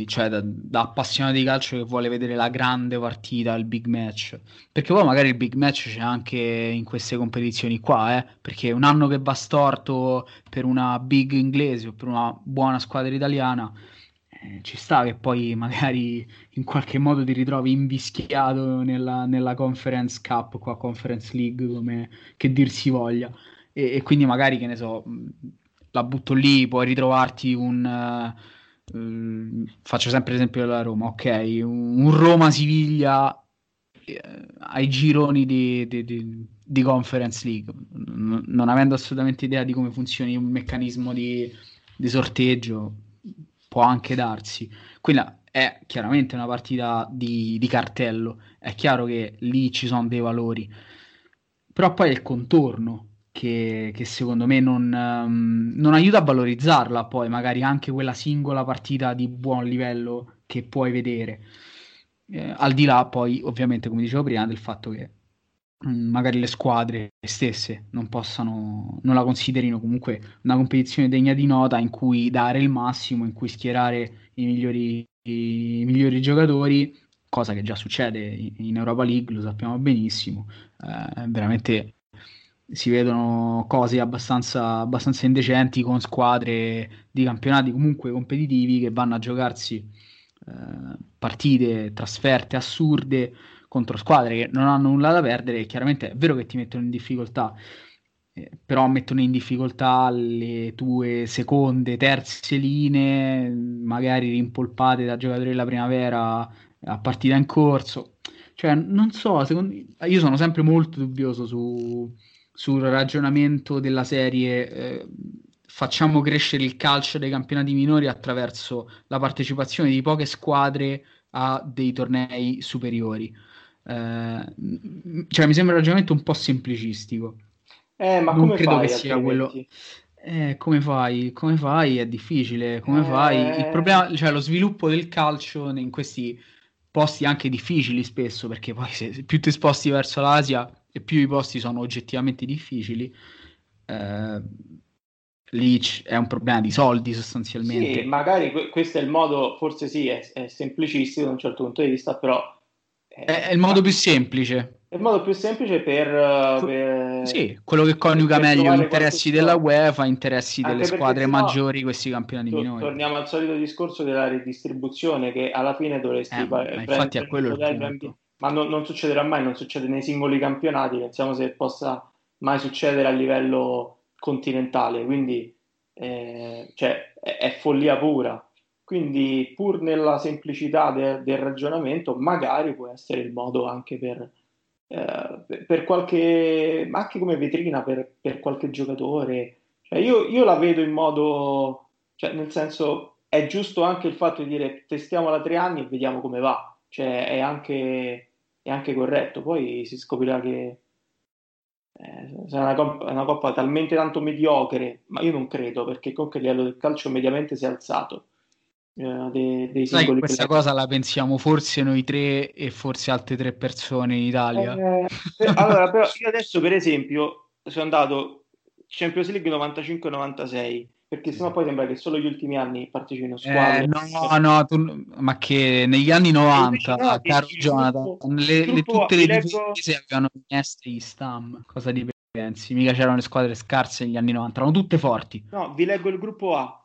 cioè da appassionato di calcio che vuole vedere la grande partita, il big match, perché poi magari il big match c'è anche in queste competizioni qua, perché un anno che va storto per una big inglese o per una buona squadra italiana, ci sta che poi magari in qualche modo ti ritrovi invischiato nella Conference Cup, qua Conference League, come che dir si voglia, e quindi magari, che ne so, la butto lì, puoi ritrovarti faccio sempre l'esempio della Roma, ok, un Roma-Siviglia ai gironi di Conference League, non avendo assolutamente idea di come funzioni un meccanismo di sorteggio, può anche darsi. Quella è chiaramente una partita di cartello, è chiaro che lì ci sono dei valori, però poi è il contorno che secondo me non aiuta a valorizzarla poi magari anche quella singola partita di buon livello che puoi vedere, al di là poi ovviamente, come dicevo prima, del fatto che magari le squadre stesse non la considerino comunque una competizione degna di nota in cui dare il massimo, in cui schierare i migliori giocatori, cosa che già succede in Europa League, lo sappiamo benissimo. Veramente si vedono cose abbastanza indecenti con squadre di campionati comunque competitivi che vanno a giocarsi partite, trasferte assurde contro squadre che non hanno nulla da perdere. Chiaramente è vero che ti mettono in difficoltà, però mettono in difficoltà le tue seconde, terze linee, magari rimpolpate da giocatori della primavera a partita in corso. Cioè non so, io sono sempre molto dubbioso sul ragionamento della serie facciamo crescere il calcio dei campionati minori attraverso la partecipazione di poche squadre a dei tornei superiori. Cioè mi sembra un ragionamento un po' semplicistico. Ma non come credo fai, che sia quello. Come fai? È difficile. Come fai? Il problema, cioè lo sviluppo del calcio in questi posti anche difficili spesso, perché poi se più ti sposti verso l'Asia e più i posti sono oggettivamente difficili, lì è un problema di soldi sostanzialmente. Sì, magari questo è il modo, forse sì, è semplicistico da un certo punto di vista, però è il modo più semplice. È il modo più semplice per sì, quello che coniuga meglio gli interessi della UEFA, interessi anche delle squadre maggiori, questi campionati minori. Torniamo al solito discorso della ridistribuzione, che alla fine dovresti infatti è quello il punto. Ma non succederà mai, non succede nei singoli campionati, pensiamo se possa mai succedere a livello continentale, quindi cioè, è follia pura. Quindi pur nella semplicità del ragionamento, magari può essere il modo anche per qualche, ma anche come vetrina per qualche giocatore. Cioè io la vedo in modo, cioè nel senso, è giusto anche il fatto di dire testiamola 3 anni e vediamo come va. Cioè è anche corretto, poi si scoprirà che sarà una coppa talmente tanto mediocre, ma io non credo, perché comunque il livello del calcio mediamente si è alzato. Dei singoli. Sai, questa cosa la pensiamo forse noi tre e forse altre 3 persone in Italia. Allora, però io adesso per esempio sono andato Champions League 95-96, perché sennò poi sembra che solo gli ultimi anni partecipino squadre. Ma che negli anni 90, caro Jonathan, tutte le difese avevano Iniesta, Stam, cosa ne pensi? Mica c'erano le squadre scarse negli anni 90, erano tutte forti. No, vi leggo il gruppo A: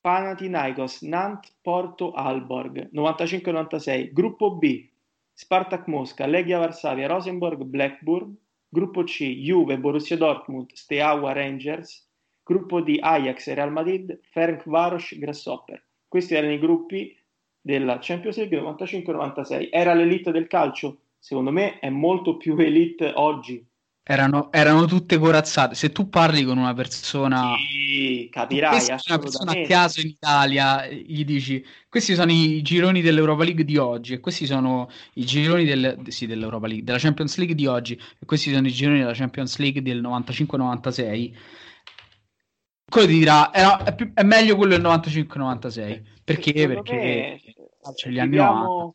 Panathinaikos, Nant, Porto, Aalborg. 95-96. Gruppo B: Spartak Mosca, Legia Varsavia, Rosenborg, Blackburn. Gruppo C: Juve, Borussia Dortmund, Steaua, Rangers. Gruppo D: Ajax, Real Madrid, Ferencváros, Grasshopper. Questi erano i gruppi della Champions League 95-96. Era l'elite del calcio? Secondo me è molto più elite oggi. Erano tutte corazzate. Se tu parli con una persona, sì, capirai, una persona a caso in Italia, gli dici questi sono i gironi dell'Europa League di oggi e questi sono i gironi dell'Europa League, della Champions League di oggi e questi sono i gironi della Champions League del 95-96, quello ti dirà è meglio quello del 95-96. Perché gli anni 90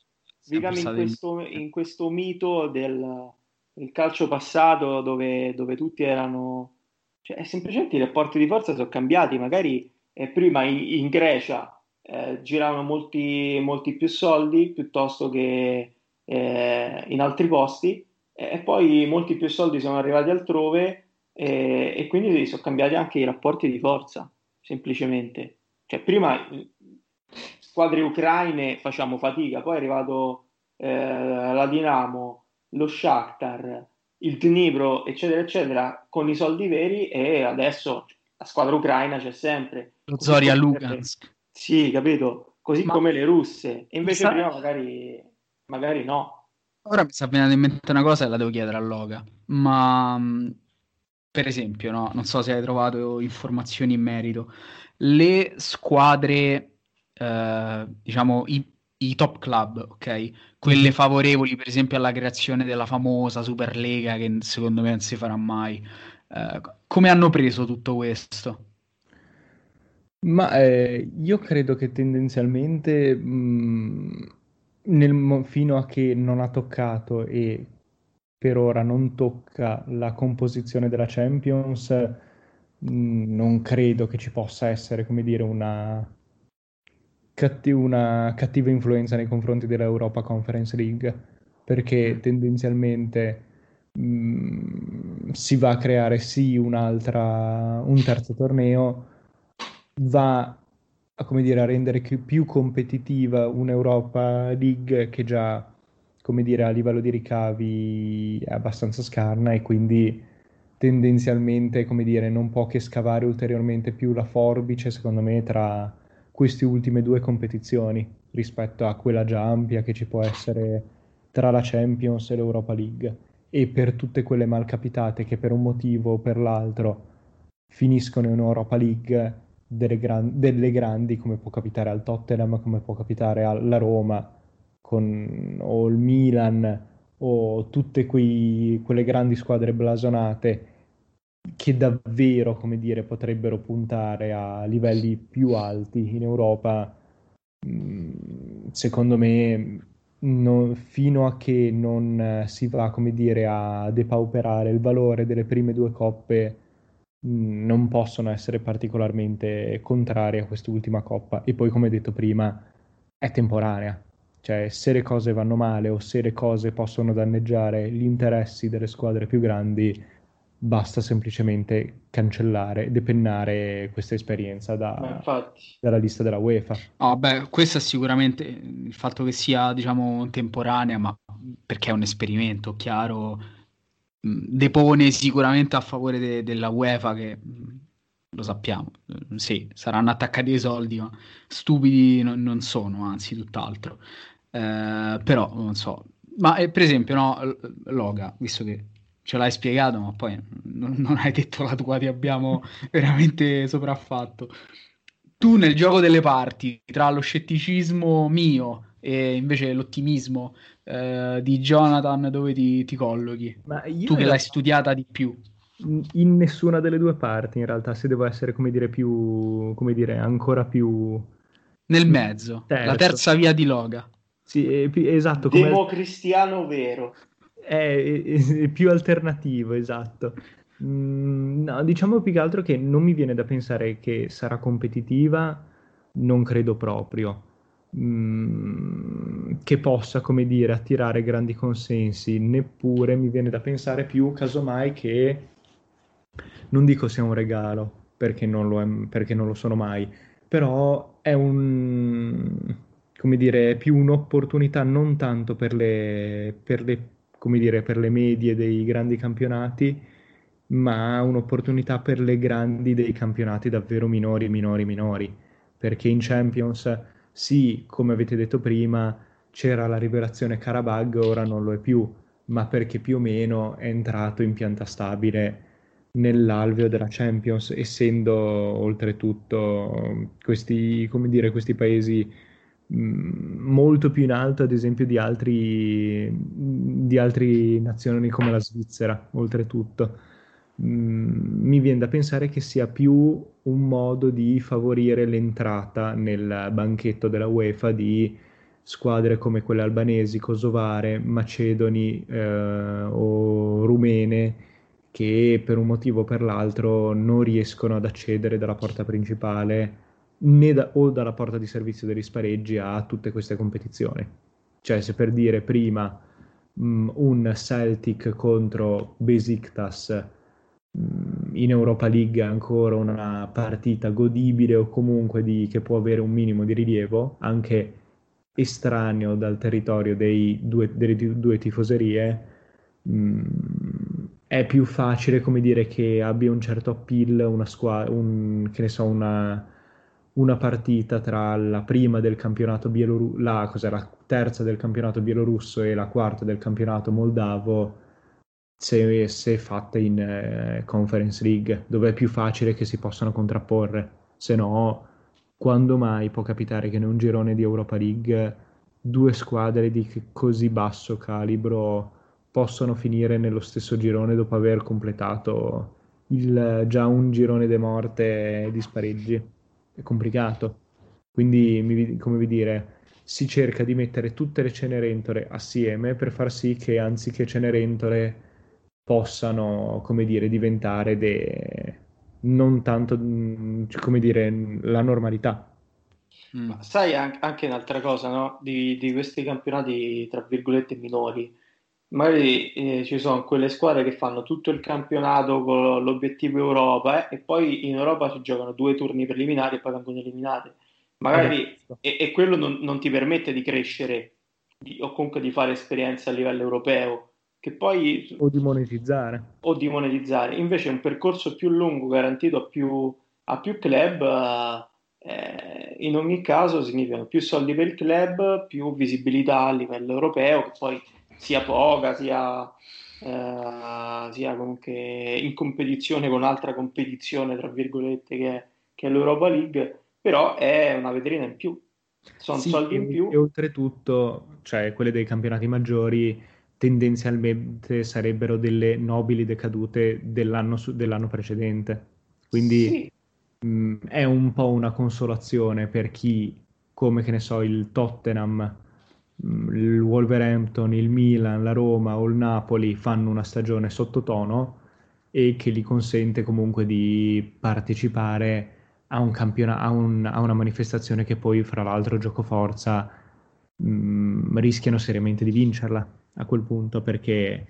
viviamo in questo mito del il calcio passato, dove tutti erano, cioè semplicemente i rapporti di forza sono cambiati. Magari prima in Grecia giravano molti più soldi piuttosto che in altri posti, e poi molti più soldi sono arrivati altrove, e quindi sono cambiati anche i rapporti di forza, semplicemente. Cioè prima squadre ucraine facciamo fatica, poi è arrivato la Dinamo, lo Shakhtar, il Dnipro, eccetera eccetera, con i soldi veri, e adesso la squadra ucraina c'è sempre, lo Zorya Luhansk, sì, capito, così. Ma come le russe, e invece prima magari no. Ora mi sta venendo in mente una cosa e la devo chiedere a Loga, ma per esempio, no, non so se hai trovato informazioni in merito, le squadre diciamo i top club, ok? Quelle favorevoli per esempio alla creazione della famosa Superlega, che secondo me non si farà mai. Come hanno preso tutto questo? Ma io credo che tendenzialmente fino a che non ha toccato e per ora non tocca la composizione della Champions, non credo che ci possa essere, come dire, una cattiva influenza nei confronti dell'Europa Conference League, perché tendenzialmente si va a creare sì un terzo torneo, va a, come dire, a rendere più competitiva un'Europa League che già, come dire, a livello di ricavi è abbastanza scarna, e quindi tendenzialmente, come dire, non può che scavare ulteriormente più la forbice, secondo me, tra queste ultime due competizioni rispetto a quella già ampia che ci può essere tra la Champions e l'Europa League. E per tutte quelle malcapitate che per un motivo o per l'altro finiscono in Europa League, delle grandi, come può capitare al Tottenham, come può capitare alla Roma, o il Milan, o tutte quelle grandi squadre blasonate che davvero, come dire, potrebbero puntare a livelli più alti in Europa, secondo me fino a che non si va, come dire, a depauperare il valore delle prime due coppe, non possono essere particolarmente contrari a quest'ultima coppa. E poi, come detto prima, è temporanea, cioè se le cose vanno male o se le cose possono danneggiare gli interessi delle squadre più grandi, basta semplicemente cancellare, depennare questa esperienza dalla lista della UEFA. Oh, beh, questo è sicuramente il fatto che sia, diciamo, temporanea, ma perché è un esperimento, chiaro, depone sicuramente a favore della UEFA, che lo sappiamo, sì, saranno attaccati i soldi, ma stupidi non sono, anzi tutt'altro. Però non so, ma per esempio, no, Loga, visto che ce l'hai spiegato, ma poi non hai detto la tua, ti abbiamo veramente sopraffatto. Tu, nel gioco delle parti, tra lo scetticismo mio e invece l'ottimismo di Jonathan, dove ti collochi? Ma io, tu che l'hai studiata di più. In nessuna delle due parti, in realtà, se devo essere, come dire, più, come dire, ancora più nel mezzo, la terza via di Loga. Sì, esatto, come democristiano vero. È più alternativo, esatto. No, diciamo più che altro che non mi viene da pensare che sarà competitiva, non credo proprio che possa, come dire, attirare grandi consensi, neppure mi viene da pensare, più casomai che, non dico sia un regalo, perché non lo sono mai, però è come dire, è più un'opportunità, non tanto per le come dire, per le medie dei grandi campionati, ma un'opportunità per le grandi dei campionati davvero minori, perché in Champions, sì, come avete detto prima, c'era la rivelazione Karabakh, ora non lo è più, ma perché più o meno è entrato in pianta stabile nell'alveo della Champions, essendo oltretutto questi paesi molto più in alto, ad esempio, di altri nazioni come la Svizzera. Oltretutto mi viene da pensare che sia più un modo di favorire l'entrata nel banchetto della UEFA di squadre come quelle albanesi, kosovare, macedoni o rumene, che per un motivo o per l'altro non riescono ad accedere dalla porta principale o dalla porta di servizio degli spareggi a tutte queste competizioni. Cioè, se per dire prima un Celtic contro Besiktas in Europa League è ancora una partita godibile, o comunque che può avere un minimo di rilievo, anche estraneo dal territorio delle due tifoserie, è più facile, come dire, che abbia un certo appeal una partita tra la prima del campionato bielorusso, la terza del campionato bielorusso e la quarta del campionato moldavo, se fatta in Conference League, dove è più facile che si possano contrapporre. Se no, quando mai può capitare che in un girone di Europa League due squadre di così basso calibro possano finire nello stesso girone dopo aver completato già un girone de morte di spareggi? È complicato. Quindi, come vi dire, si cerca di mettere tutte le Cenerentole assieme per far sì che, anziché Cenerentole, possano, come dire, diventare non tanto, come dire, la normalità. Ma sai anche un'altra cosa, no? Di questi campionati, tra virgolette, minori, magari ci sono quelle squadre che fanno tutto il campionato con l'obiettivo Europa, e poi in Europa si giocano due turni preliminari e poi vengono eliminate. Magari e quello non ti permette di crescere o comunque di fare esperienza a livello europeo, che poi o di monetizzare. Invece un percorso più lungo garantito a più club, in ogni caso significano più soldi per il club, più visibilità a livello europeo, che poi sia poca sia comunque in competizione con altra competizione, tra virgolette, che è l'Europa League. Però è una vetrina in più, sono soldi in più. E oltretutto, cioè, quelle dei campionati maggiori tendenzialmente sarebbero delle nobili decadute dell'anno precedente. Quindi è un po' una consolazione per chi, come che ne so, il Tottenham, il Wolverhampton, il Milan, la Roma o il Napoli fanno una stagione sottotono, e che gli consente comunque di partecipare a un campionato, a una manifestazione che poi, fra l'altro, giocoforza, rischiano seriamente di vincerla a quel punto, perché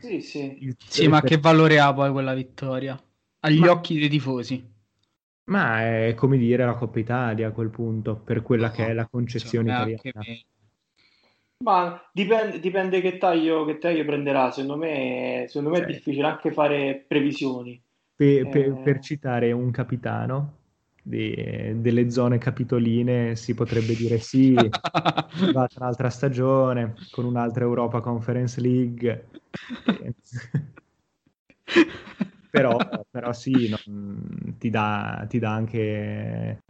ma che valore ha poi quella vittoria agli occhi dei tifosi? Ma è come dire la Coppa Italia a quel punto, per quella che è la concezione italiana. Ma dipende che taglio prenderà. Secondo me è difficile anche fare previsioni. Per citare un capitano delle zone capitoline, si potrebbe dire va ad un'altra stagione con un'altra Europa Conference League. però ti dà anche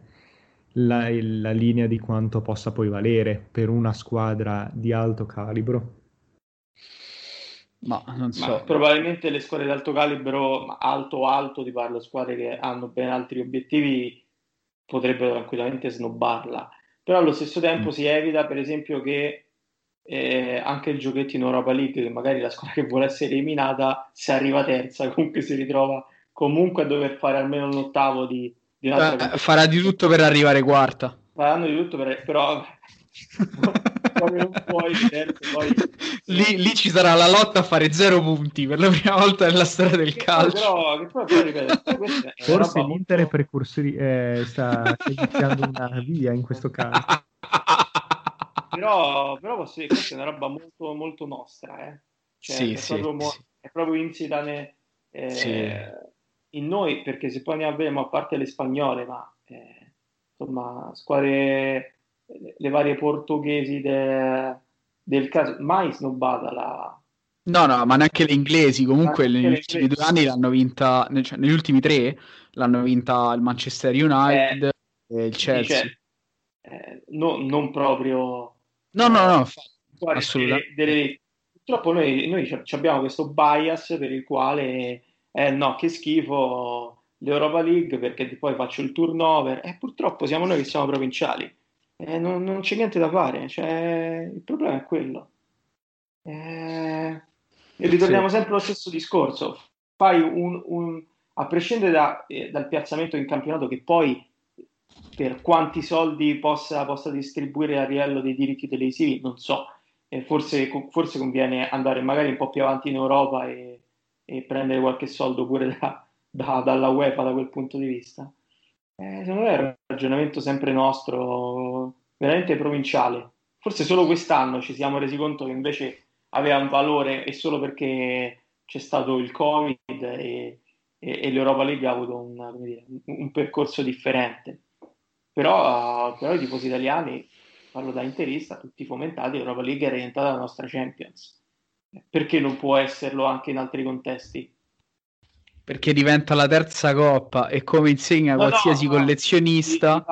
la linea di quanto possa poi valere per una squadra di alto calibro. Ma non so. Ma probabilmente le squadre di alto calibro, alto, ti parlo, squadre che hanno ben altri obiettivi, potrebbero tranquillamente snobbarla, però allo stesso tempo si evita, per esempio, che anche il giochetto in Europa League, che magari la squadra che vuole essere eliminata, se arriva terza comunque si ritrova comunque a dover fare almeno un ottavo di un'altra, farà di tutto per arrivare quarta, faranno di tutto però non puoi, certo, poi lì ci sarà la lotta a fare 0 punti per la prima volta nella storia del calcio. Però, forse l'Inter sta iniziando una via in questo caso. però posso dire, questa è una roba molto molto nostra, cioè, è proprio insita in noi, perché se poi ne abbiamo, a parte le spagnole, ma insomma squadre, le varie portoghesi del caso, mai snobbata la... No, ma neanche le inglesi, comunque negli ultimi 2 anni l'hanno vinta, cioè, negli ultimi 3 l'hanno vinta il Manchester United e il Chelsea. Dice, non proprio... No, assolutamente. Purtroppo noi abbiamo questo bias per il quale, no, che schifo l'Europa League perché poi faccio il turnover, e purtroppo siamo noi che siamo provinciali. Non c'è niente da fare, cioè, il problema è quello, e ritorniamo sempre allo stesso discorso. Fai a prescindere dal piazzamento in campionato, che poi per quanti soldi possa distribuire a livello dei diritti televisivi non so, forse conviene andare magari un po' più avanti in Europa e prendere qualche soldo pure dalla UEFA, da quel punto di vista. Secondo me è un ragionamento sempre nostro, veramente provinciale. Forse solo quest'anno ci siamo resi conto che invece aveva un valore, e solo perché c'è stato il Covid e l'Europa League ha avuto un percorso differente. Però i tifosi italiani, parlo da interista, tutti fomentati, l'Europa League è diventata la nostra Champions. Perché non può esserlo anche in altri contesti? perché diventa la terza coppa e come insegna qualsiasi collezionista. Ti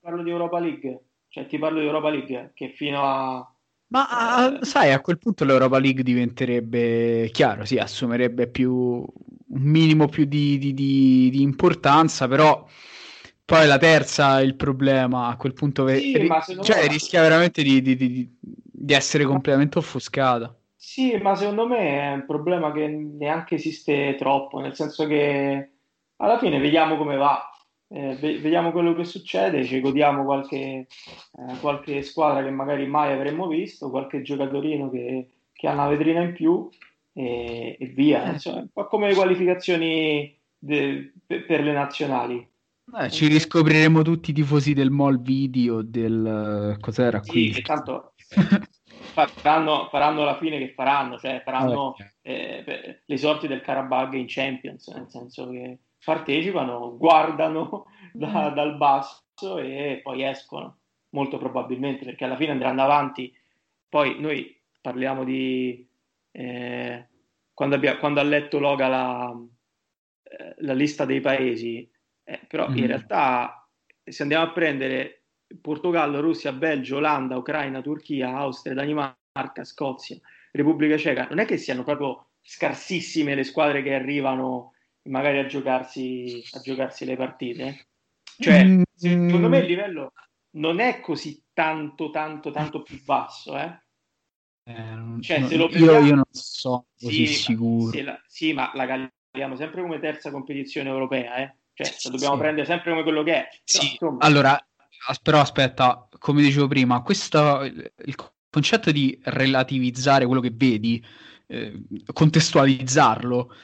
parlo di Europa League, cioè ti parlo di Europa League che fino a... Ma sai, a quel punto l'Europa League diventerebbe, chiaro, sì, assumerebbe più un minimo più di importanza, però poi la terza è il problema, a quel punto sì, cioè, rischia veramente di essere completamente offuscata. Sì, ma secondo me è un problema che neanche esiste troppo, nel senso che alla fine vediamo come va, vediamo quello che succede, ci godiamo qualche squadra che magari mai avremmo visto, qualche giocatorino che ha una vetrina in più e via, insomma, un po' come le qualificazioni per le nazionali. Ci riscopriremo tutti i tifosi del Molvidi o del cos'era qui? Sì, tanto faranno la fine che faranno, cioè faranno le sorti del Karabakh in Champions, nel senso che partecipano, guardano dal basso e poi escono, molto probabilmente, perché alla fine andranno avanti. Poi noi parliamo di quando ha letto Loga la lista dei paesi, però in realtà se andiamo a prendere Portogallo, Russia, Belgio, Olanda, Ucraina, Turchia, Austria, Danimarca, Scozia, Repubblica Ceca, non è che siano proprio scarsissime le squadre che arrivano magari a giocarsi le partite, cioè secondo me il livello non è così tanto più basso, cioè, se lo prendiamo, io non so così sicuro. Ma la caliamo sempre come terza competizione europea, cioè la dobbiamo prendere sempre come quello che è, però, allora, però aspetta, come dicevo prima, questo il concetto di relativizzare quello che vedi, contestualizzarlo,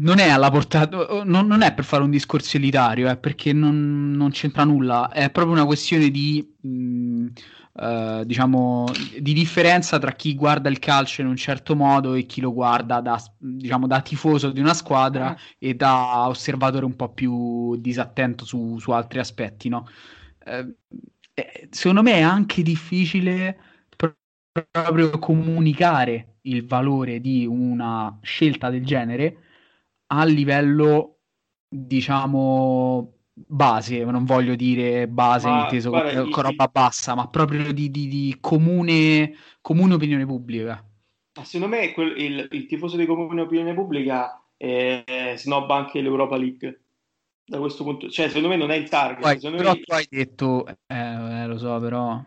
non è alla portata, non è per fare un discorso elitario, perché non c'entra nulla, è proprio una questione di diciamo di differenza tra chi guarda il calcio in un certo modo e chi lo guarda da tifoso di una squadra e da osservatore un po' più disattento su altri aspetti, no? Secondo me è anche difficile proprio comunicare il valore di una scelta del genere a livello, diciamo, base, non voglio dire base inteso con roba bassa, ma proprio di comune opinione pubblica. Ma secondo me il tifoso di comune opinione pubblica snobba anche l'Europa League da questo punto, cioè secondo me non è il target. Però tu hai detto, lo so, però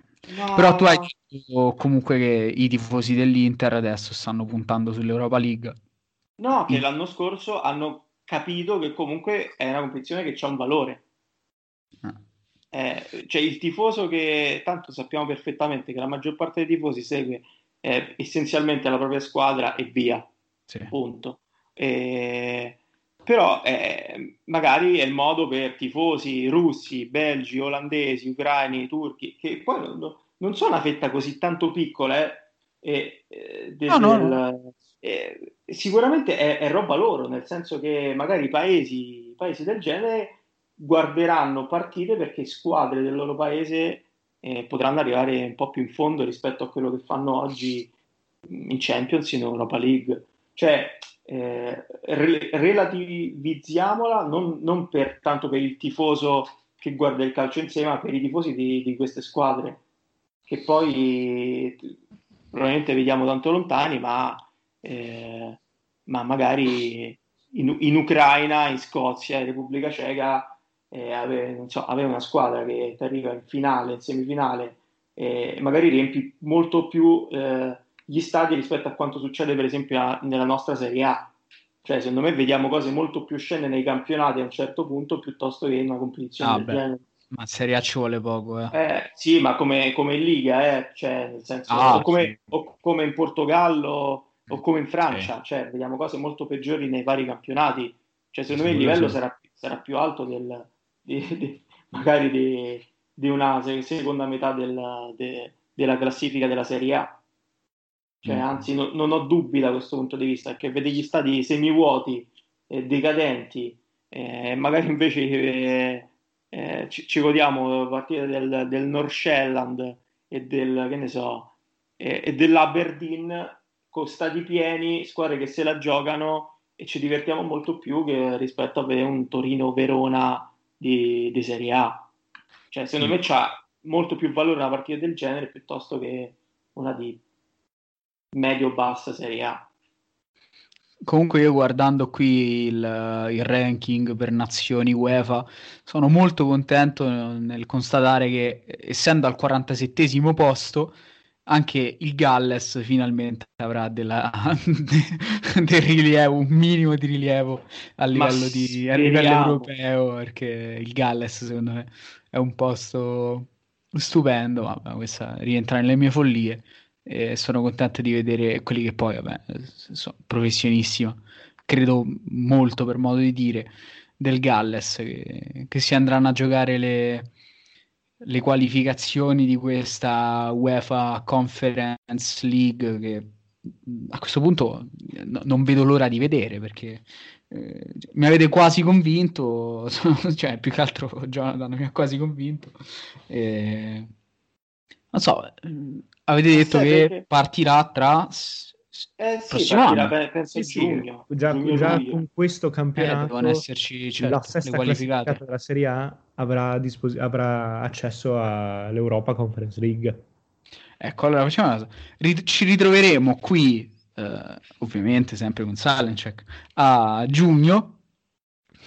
tu hai detto comunque che i tifosi dell'Inter adesso stanno puntando sull'Europa League. No, che l'anno scorso hanno capito che comunque è una competizione che c'ha un valore. Cioè il tifoso che, tanto sappiamo perfettamente che la maggior parte dei tifosi segue essenzialmente la propria squadra e via, punto. Però magari è il modo per tifosi russi, belgi, olandesi, ucraini, turchi, che poi non sono una fetta così tanto piccola, no. Sicuramente è roba loro, nel senso che magari i paesi del genere guarderanno partite perché squadre del loro paese potranno arrivare un po' più in fondo rispetto a quello che fanno oggi in Champions, in Europa League, cioè relativizziamola non per tanto per il tifoso che guarda il calcio insieme, ma per i tifosi di queste squadre che poi probabilmente vediamo tanto lontani, ma magari in Ucraina, in Scozia, in Repubblica Ceca aveva una squadra che arriva in finale, in semifinale, magari riempi molto più gli stadi rispetto a quanto succede per esempio nella nostra Serie A, cioè secondo me vediamo cose molto più scene nei campionati a un certo punto piuttosto che in una competizione del genere. Ma Serie A ci vuole poco, sì, ma come in Liga, cioè nel senso o come in Portogallo o come in Francia, cioè vediamo cose molto peggiori nei vari campionati, cioè secondo me il livello sarà più alto magari di una seconda metà della classifica della Serie A, cioè anzi non ho dubbi da questo punto di vista, perché vedi gli stadi semivuoti, decadenti, magari invece ci godiamo partite del North Shetland e del che ne so e dell'Aberdeen con stadi pieni, squadre che se la giocano e ci divertiamo molto più che rispetto a un Torino-Verona di Serie A. Cioè, secondo me c'ha molto più valore una partita del genere piuttosto che una di medio-bassa Serie A. Comunque io, guardando qui il ranking per nazioni UEFA, sono molto contento nel constatare che, essendo al 47° posto, anche il Galles finalmente avrà del rilievo, un minimo di rilievo a livello europeo, perché il Galles secondo me è un posto stupendo. Vabbè, questa rientra nelle mie follie. Sono contento di vedere quelli che poi, vabbè, sono professionisti, credo molto, per modo di dire, del Galles, che si andranno a giocare le qualificazioni di questa UEFA Conference League, che a questo punto non vedo l'ora di vedere, perché mi avete quasi convinto, cioè più che altro Jonathan mi ha quasi convinto, non so. Avete detto che partirà tra... sì, partirà, penso, sì, giugno. Già con questo campionato devono esserci, certo, la sesta qualificata della Serie A avrà accesso all'Europa Conference League. Ecco, allora facciamo una cosa. Ci ritroveremo qui, ovviamente sempre con Salencek, a giugno,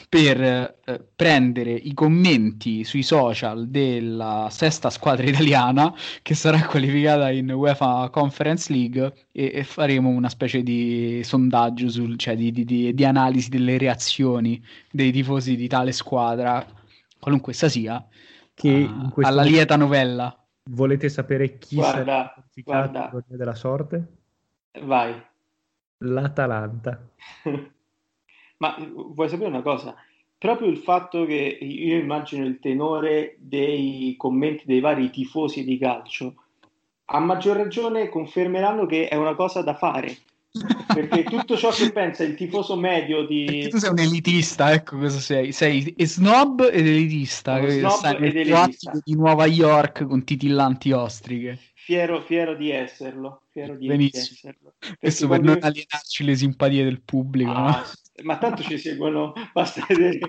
per prendere i commenti sui social della sesta squadra italiana che sarà qualificata in UEFA Conference League, e faremo una specie di sondaggio di analisi delle reazioni dei tifosi di tale squadra, qualunque essa sia, che alla lieta novella. Volete sapere chi sarà il della sorte? Vai. L'Atalanta. Ma vuoi sapere una cosa? Proprio il fatto che io immagino il tenore dei commenti dei vari tifosi di calcio, a maggior ragione confermeranno che è una cosa da fare, perché tutto ciò che pensa il tifoso medio di... Perché tu sei un elitista, ecco cosa sei. Sei snob ed elitista. Di Nuova York con titillanti ostriche. Fiero di esserlo. Benissimo. Questo per non alienarci le simpatie del pubblico, no? Ma tanto ci seguono, basta vedere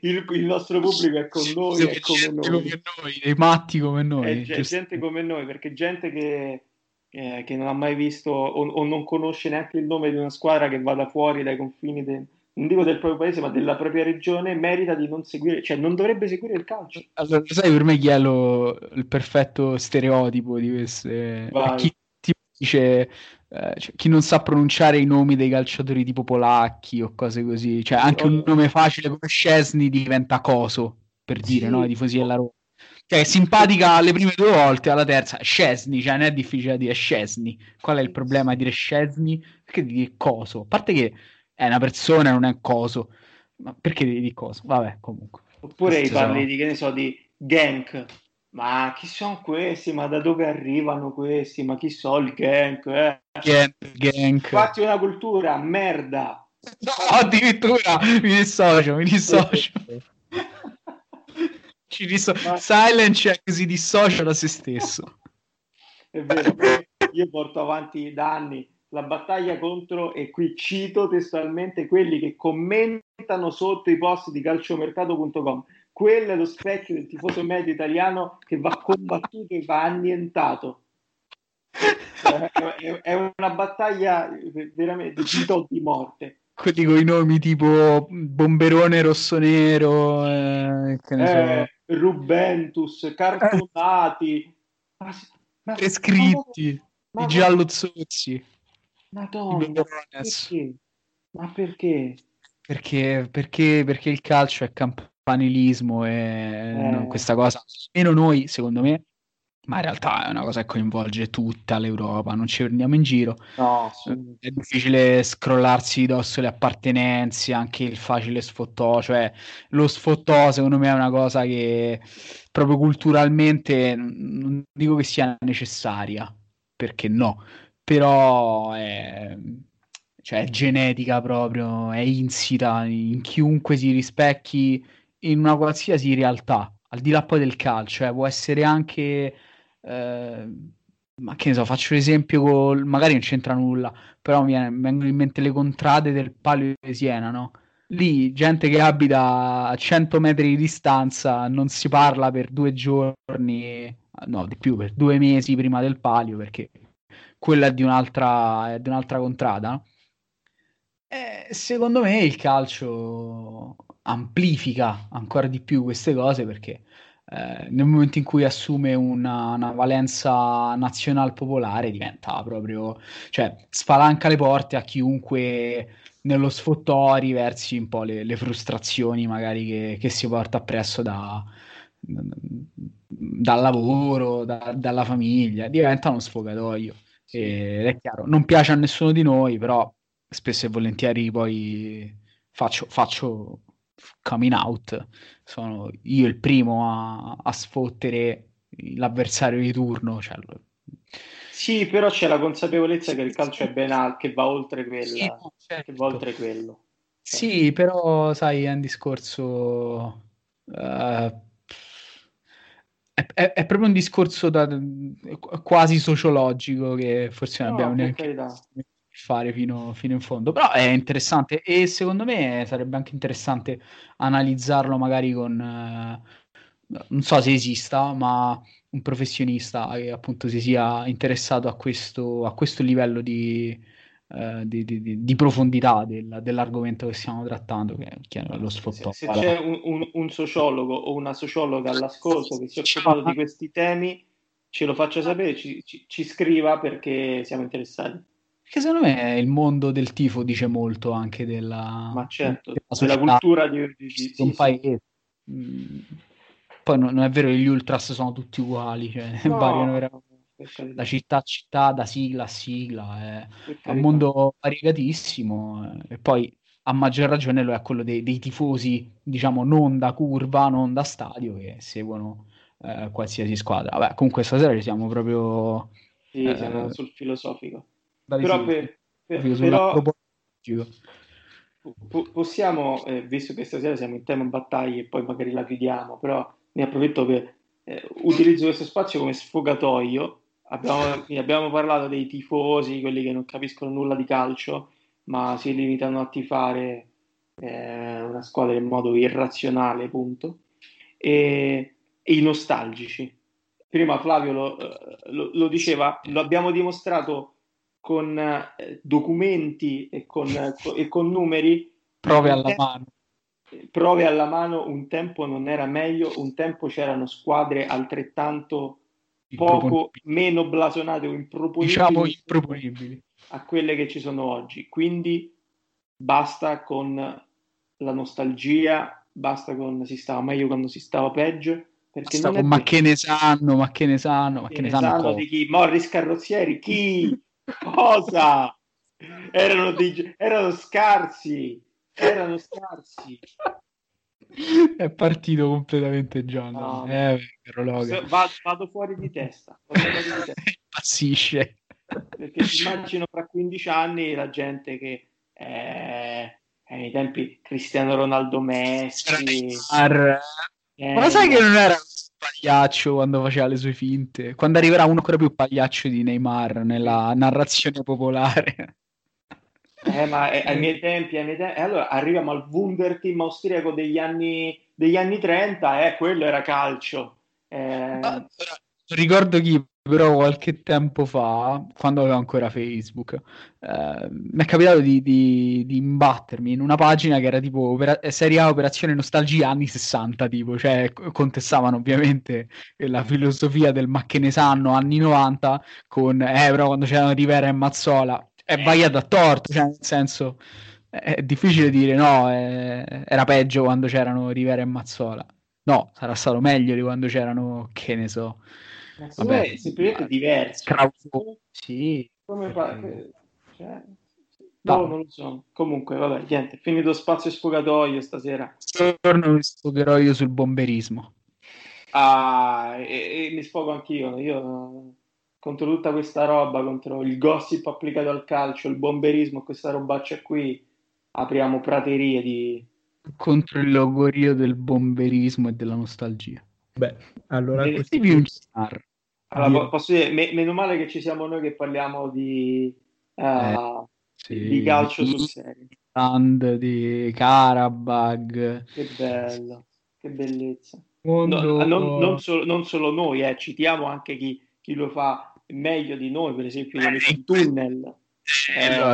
il nostro pubblico è con noi, è come noi, dei matti come noi, gente come noi, perché gente che non ha mai visto o non conosce neanche il nome di una squadra che vada fuori dai confini non dico del proprio paese, ma della propria regione, merita di non seguire, cioè non dovrebbe seguire il calcio. Allora, sai per me chi è il perfetto stereotipo di queste? Chi ti dice... Cioè, chi non sa pronunciare i nomi dei calciatori tipo polacchi o cose così, cioè anche un nome facile come Szczęsny diventa Coso, per dire, sì, no? I tifosi della Roma, cioè simpatica le prime due volte, alla terza Szczęsny, cioè non è difficile dire Szczęsny. Qual è il problema a dire Szczęsny? Perché dire Coso? A parte che è una persona, non è un coso, ma perché di coso? Vabbè, comunque. Oppure parli di, che ne so, di Genk. Ma chi sono questi? Ma da dove arrivano questi? Ma chi so il Genk? Fatti una cultura, merda. No, addirittura mi dissocio. Salencek si dissocia da se stesso. È vero, io porto avanti da anni la battaglia contro, e qui cito testualmente quelli che commentano sotto i post di calciomercato.com. Quello è lo specchio del tifoso medio italiano che va combattuto e va annientato. È una battaglia veramente di morte. Quelli con i nomi tipo Bomberone Rossonero, Rubentus, Cartonati, prescritti, i Giallozzozzi. Madonna, perché? Perché il calcio è campanilismo e questa cosa, meno noi secondo me, ma in realtà è una cosa che coinvolge tutta l'Europa, non ci prendiamo in giro, no, sì. È difficile scrollarsi di dosso le appartenenze, anche il facile sfottò, cioè lo sfottò secondo me è una cosa che proprio culturalmente non dico che sia necessaria, perché no, però è genetica proprio, è insita in chiunque si rispecchi in una qualsiasi realtà, al di là poi del calcio, può essere anche ma che ne so, faccio l'esempio magari non c'entra nulla, però mi vengono in mente le contrade del Palio di Siena, no? Lì gente che abita a 100 metri di distanza non si parla per 2 giorni, no, di più, per 2 mesi prima del Palio, perché quella è di un'altra contrada. Secondo me il calcio amplifica ancora di più queste cose, perché nel momento in cui assume una valenza nazional popolare diventa proprio, cioè, spalanca le porte a chiunque nello sfottò riversi un po' le frustrazioni magari che si porta appresso dal lavoro, dalla famiglia, diventa uno sfogatoio. Sì. È chiaro, non piace a nessuno di noi, però spesso e volentieri poi faccio coming out, sono io il primo a sfottere l'avversario di turno, cioè. Sì, però c'è la consapevolezza che il calcio è ben che va oltre quella, sì, certo. Che va oltre quello, cioè. Sì, però sai, è un discorso è proprio un discorso quasi sociologico, che forse non abbiamo neanche fare fino in fondo, però è interessante, e secondo me sarebbe anche interessante analizzarlo magari con non so se esista, ma un professionista che appunto si sia interessato a questo livello di profondità dell'argomento che stiamo trattando, che è lo sfottò. Se c'è un sociologo o una sociologa all'ascolto che si è occupato di questi temi, ce lo faccia sapere, ci scriva, perché siamo interessati. Perché secondo me il mondo del tifo dice molto anche della, ma certo, della società, della cultura di un paese. Poi non è vero che gli ultras sono tutti uguali, cioè, no, variano veramente da città a città, da sigla a sigla. È un mondo variegatissimo, e poi a maggior ragione lo è quello dei tifosi, diciamo, non da curva, non da stadio, che seguono qualsiasi squadra. Vabbè, comunque stasera ci siamo proprio... Sì, siamo sul filosofico. Però possiamo, visto che stasera siamo in tema battaglie e poi magari la chiudiamo, però ne approfitto per utilizzo questo spazio come sfogatoio. Abbiamo parlato dei tifosi, quelli che non capiscono nulla di calcio ma si limitano a tifare una squadra in modo irrazionale, punto, e i nostalgici. Prima Flavio lo diceva, lo abbiamo dimostrato con documenti e con numeri, prove alla mano. Un tempo non era meglio, un tempo c'erano squadre altrettanto poco meno blasonate o improponibili a quelle che ci sono oggi. Quindi basta con la nostalgia, basta con si stava meglio quando si stava peggio, perché non è ma che ne sanno, ma che ne sanno di chi? Morris Carrozzieri, chi? Cosa? Erano scarsi. È partito completamente John. No, vado fuori di testa. Impazzisce. Perché immagino fra 15 anni la gente che ai tempi Cristiano Ronaldo, Messi. Ma sai che non era pagliaccio quando faceva le sue finte, quando arriverà uno ancora più pagliaccio di Neymar nella narrazione popolare. Ma ai miei tempi, allora arriviamo al Wunderteam austriaco degli anni 30, quello era calcio. Non ricordo chi, però qualche tempo fa, quando avevo ancora Facebook, mi è capitato di imbattermi in una pagina che era tipo Serie A Operazione Nostalgia anni 60, tipo, cioè contestavano ovviamente la filosofia del ma che ne sanno anni 90 con però quando c'erano Rivera e Mazzola, è vagliato a torto, cioè, nel senso è difficile dire no, era peggio quando c'erano Rivera e Mazzola, no, sarà stato meglio di quando c'erano, che ne so, vabbè, è semplicemente diverso. Sì. Cioè, no, non lo so. Comunque, vabbè, niente, finito spazio sfogatoio stasera. Torno, mi sfogherò io sul bomberismo. E mi sfogo anch'io. Io contro tutta questa roba, contro il gossip applicato al calcio, il bomberismo, questa robaccia qui, apriamo praterie di... Contro il logorio del bomberismo e della nostalgia. Beh, allora... Allora, posso dire, meno male che ci siamo noi che parliamo sì, di calcio sul serio. Di Karabakh. Che bello, che bellezza. No, non solo noi, citiamo anche chi lo fa meglio di noi, per esempio il tunnel.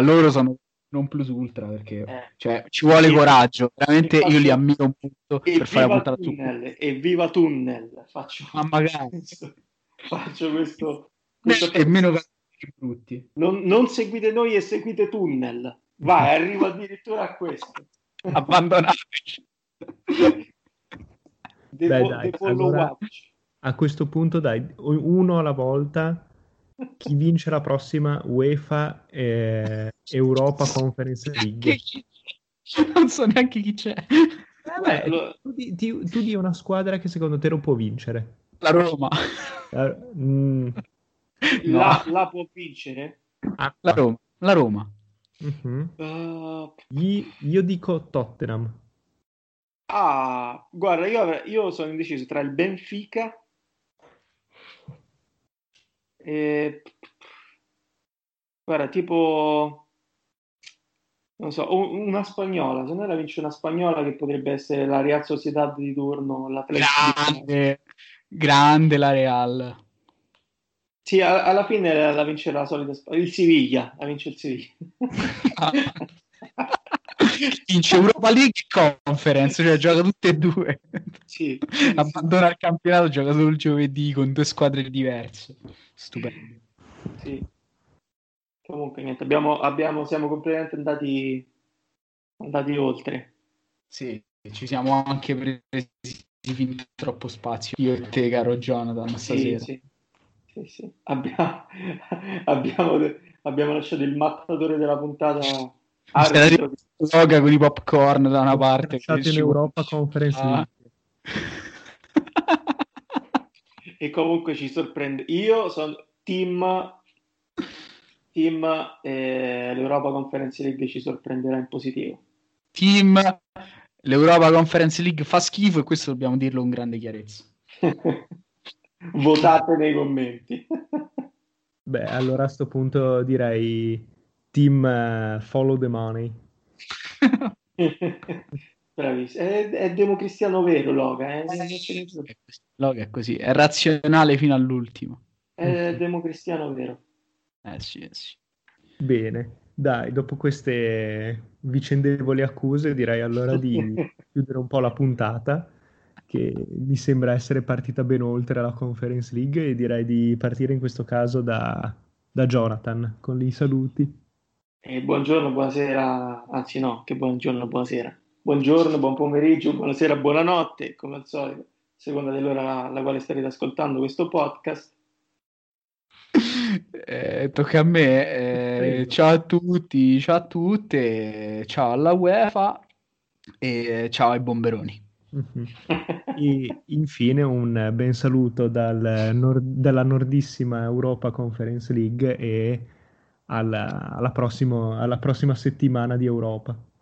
Loro sono non plus ultra, perché cioè, ci vuole coraggio, veramente io li ammiro molto per fare la puntata tunnel, e viva tunnel, faccio questo e meno brutti. Non seguite noi e seguite tunnel, vai, arrivo addirittura a questo, abbandonateci. Allora, a questo punto dai, uno alla volta, chi vince la prossima UEFA Europa Conference League? Non so neanche chi c'è. Tu di una squadra che secondo te lo può vincere. La Roma. La può vincere? La Roma. Uh-huh. Io dico Tottenham. Ah, guarda, io sono indeciso tra il Benfica e, guarda, tipo, non so, una spagnola, se no la vince una spagnola che potrebbe essere la Real Sociedad di turno, grande la Real. Sì, alla fine la vince la solita il Siviglia, la vince il Siviglia. Vince Europa League Conference, cioè gioca tutte e due. Sì. Abbandona il campionato, gioca solo il giovedì con due squadre diverse. Stupendo. Sì. Comunque niente, siamo completamente andati oltre. Sì, ci siamo anche presi fin troppo spazio, io e te, caro Jonathan, stasera. Sì. Abbiamo lasciato il mattatore della puntata. Loga con i popcorn da una parte, in Europa Conference e comunque ci sorprende. Io sono team l'Europa Conference League ci sorprenderà in positivo. Team l'Europa Conference League fa schifo, e questo dobbiamo dirlo con grande chiarezza. Votate nei commenti. Beh, allora a sto punto direi team follow the money. Bravissimo, è democristiano vero Loga, Loga è così, è razionale fino all'ultimo, è democristiano vero. Sì. Bene, dai, dopo queste vicendevoli accuse direi allora di chiudere un po' la puntata, che mi sembra essere partita ben oltre la Conference League, e direi di partire in questo caso da Jonathan con i saluti. Buongiorno, buonasera, anzi no, che buongiorno, buonasera. Buongiorno, buon pomeriggio, buonasera, buonanotte, come al solito, a seconda dell'ora alla quale starete ascoltando questo podcast. Tocca a me, ciao a tutti, ciao a tutte, ciao alla UEFA e ciao ai bomberoni. Mm-hmm. E infine un ben saluto dalla nordissima Europa Conference League e alla prossima settimana di Europa.